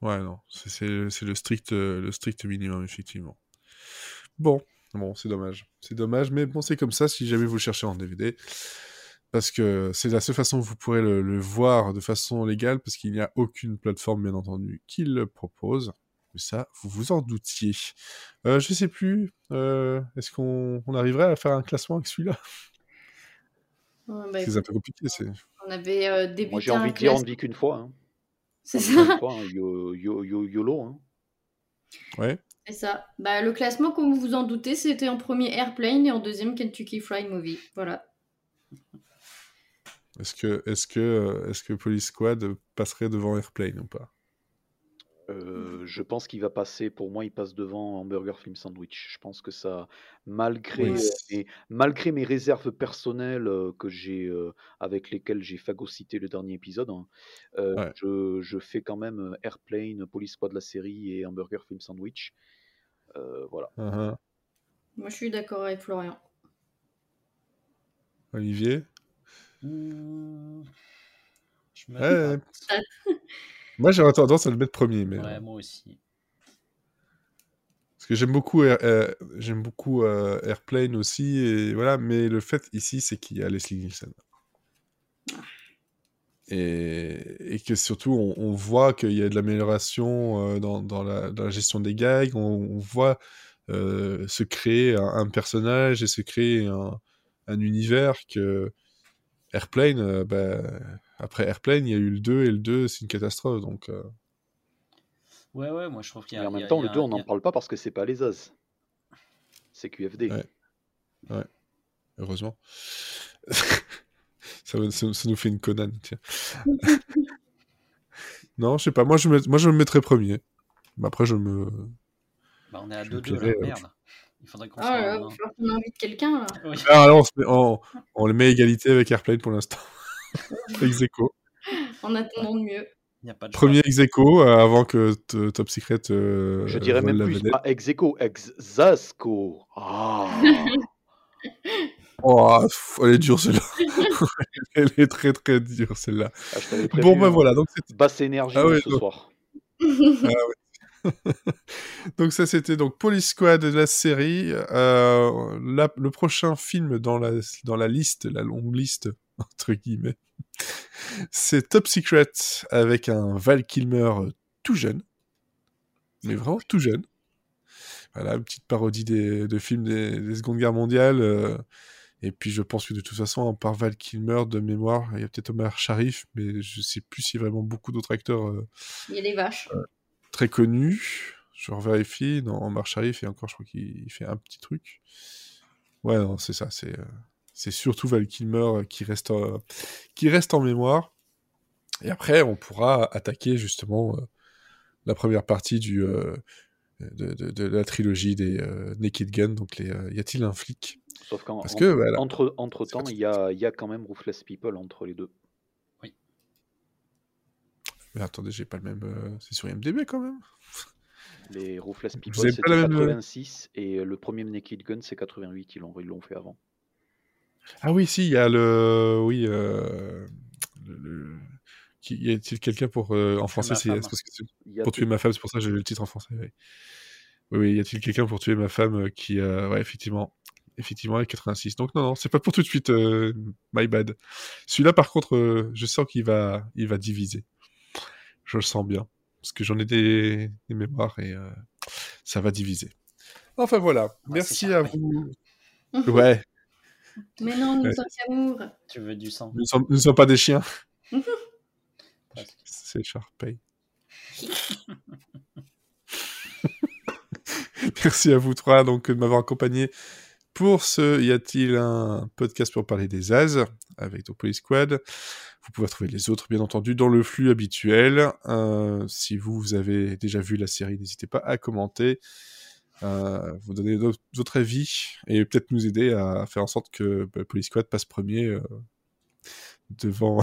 Ouais, non, c'est le strict minimum, effectivement. Bon, c'est dommage, mais bon, c'est comme ça si jamais vous le cherchez en DVD, parce que c'est la seule façon où vous pourrez le voir de façon légale, parce qu'il n'y a aucune plateforme, bien entendu, qui le propose, mais ça, vous vous en doutiez. Je sais plus, est-ce qu'on arriverait à faire un classement avec celui-là? Ouais, bah, c'est un peu compliqué. On avait débuté. Moi, j'ai envie de dire, on ne vit qu'une fois. Hein. C'est ça. YOLO. Hein. Ouais. C'est ça. Bah, le classement, comme vous vous en doutez, c'était en premier Airplane et en deuxième Kentucky Fried Movie. Voilà. Est-ce que Police Squad passerait devant Airplane ou pas? Je pense qu'il va passer. Pour moi, il passe devant Hamburger Film Sandwich. Je pense que ça, malgré mes réserves personnelles que j'ai, avec lesquelles j'ai phagocyté le dernier épisode, hein, ouais. Je fais quand même Airplane, Police Squad de la série et Hamburger Film Sandwich. Voilà. Uh-huh. Moi, je suis d'accord avec Florian. Olivier. Je me. Moi, j'aurais tendance à le mettre premier. Mais... Ouais, moi aussi. Parce que j'aime beaucoup Airplane aussi, et voilà, mais le fait ici, c'est qu'il y a Leslie Nielsen. Et que surtout, on voit qu'il y a de l'amélioration dans la gestion des gags, on voit se créer un personnage et se créer un univers que... Airplane, après Airplane, il y a eu le 2, et le 2, c'est une catastrophe, donc... Ouais, moi je trouve qu'il y a... Mais en même temps, le 2, on n'en parle pas parce que c'est pas les Zaz. C'est QFD. Ouais. Heureusement. ça nous fait une Conan, tiens. Non, je sais pas, moi je me mettrais premier. Mais après, on est à 2-2, la merde. Il faudrait qu'on on invite quelqu'un, là. Oui. Alors, on le met à égalité avec Airplane pour l'instant. Ex-aequo. En attendant de mieux. Y a pas de premier ex-aequo avant que Top Secret. Je dirais même plus pas ex-aequo, ex-zasco. Oh. Elle est dure celle-là. Elle est très très dure celle-là. Voilà. Donc c'était... Basse énergie ce soir. Ah oui. Donc ça c'était donc Police Squad de la série. Le prochain film dans la liste, la longue liste entre guillemets, c'est Top Secret, avec un Val Kilmer tout jeune, mais vraiment tout jeune. Voilà, une petite parodie de films des Secondes Guerres mondiales. Et puis je pense que de toute façon, par Val Kilmer de mémoire, il y a peut-être Omar Sharif, mais je sais plus s'il y a vraiment beaucoup d'autres acteurs. Il y a des vaches. Très connu, je revérifie. Non, Omar Sharif, et encore, je crois qu'il fait un petit truc. Ouais, non, c'est ça. C'est surtout Val Kilmer qui reste en mémoire. Et après, on pourra attaquer justement la première partie de la trilogie des Naked Gun. Donc, Y a-t-il un flic? Sauf qu'entre-temps, voilà. il y a quand même Ruthless People entre les deux. Oui. Mais attendez, j'ai pas le même... C'est sur IMDb quand même. Les Ruthless People, c'est 86, même... et le premier Naked Gun, c'est 88, ils l'ont fait avant. Ah oui, si, il y a le... Oui, Y a-t-il quelqu'un pour... en français, c'est... Parce que c'est pour tuer ma femme, c'est pour ça que j'ai lu le titre en français. Oui, oui, y a-t-il quelqu'un pour tuer ma femme qui... ouais, effectivement, avec 86. Donc non, c'est pas pour tout de suite, my bad. Celui-là, par contre, je sens qu'il va diviser. Je le sens bien. Parce que j'en ai des mémoires et ça va diviser. Enfin voilà, merci à vous. Ouais. Mais non, nous sommes amour. Tu veux du sang. Nous ne sommes pas des chiens. C'est Sharpay. Merci à vous trois donc, de m'avoir accompagné pour ce Y a-t-il un podcast pour parler des Zaz avec Topolis Squad. Vous pouvez retrouver les autres, bien entendu, dans le flux habituel. Si vous avez déjà vu la série, n'hésitez pas à commenter, vous donner d'autres avis et peut-être nous aider à faire en sorte que Police Squad passe premier devant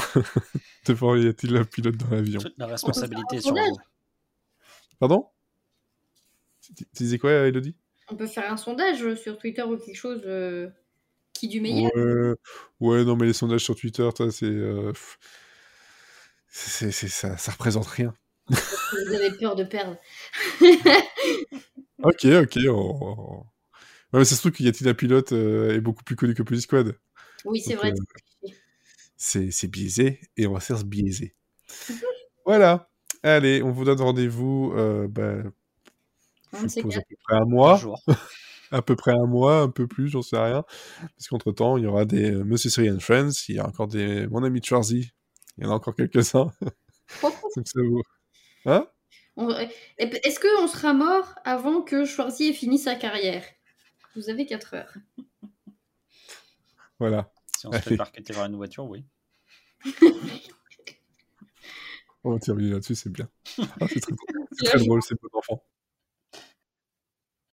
Y a-t-il un pilote dans l'avion. Toute la responsabilité sur vous. Pardon ? Tu disais quoi, Elodie ? On peut faire un sondage sur Twitter ou quelque chose qui du meilleur. Ouais, non, mais les sondages sur Twitter, c'est ça représente rien. Vous avez peur de perdre. Ok. Ouais, mais ça se trouve qu'il y a Tina Pilote est beaucoup plus connu que Police Squad. Oui, c'est donc, vrai. C'est biaisé et on va se faire biaiser. Voilà. Allez, on vous donne rendez-vous. Je suppose à peu près un mois, un peu plus, j'en sais rien, parce qu'entre temps il y aura des Monsieur Syrian Friends, il y a encore des Mon Ami Charzy, il y en a encore quelques-uns. Donc ça vous, hein? Est-ce que on sera mort avant que Charzy ait fini sa carrière? Vous avez 4 heures. Voilà. Si on se fait parqueter vers une voiture, oui. On va terminer là-dessus, c'est bien. Ah, c'est très drôle, c'est bon enfant.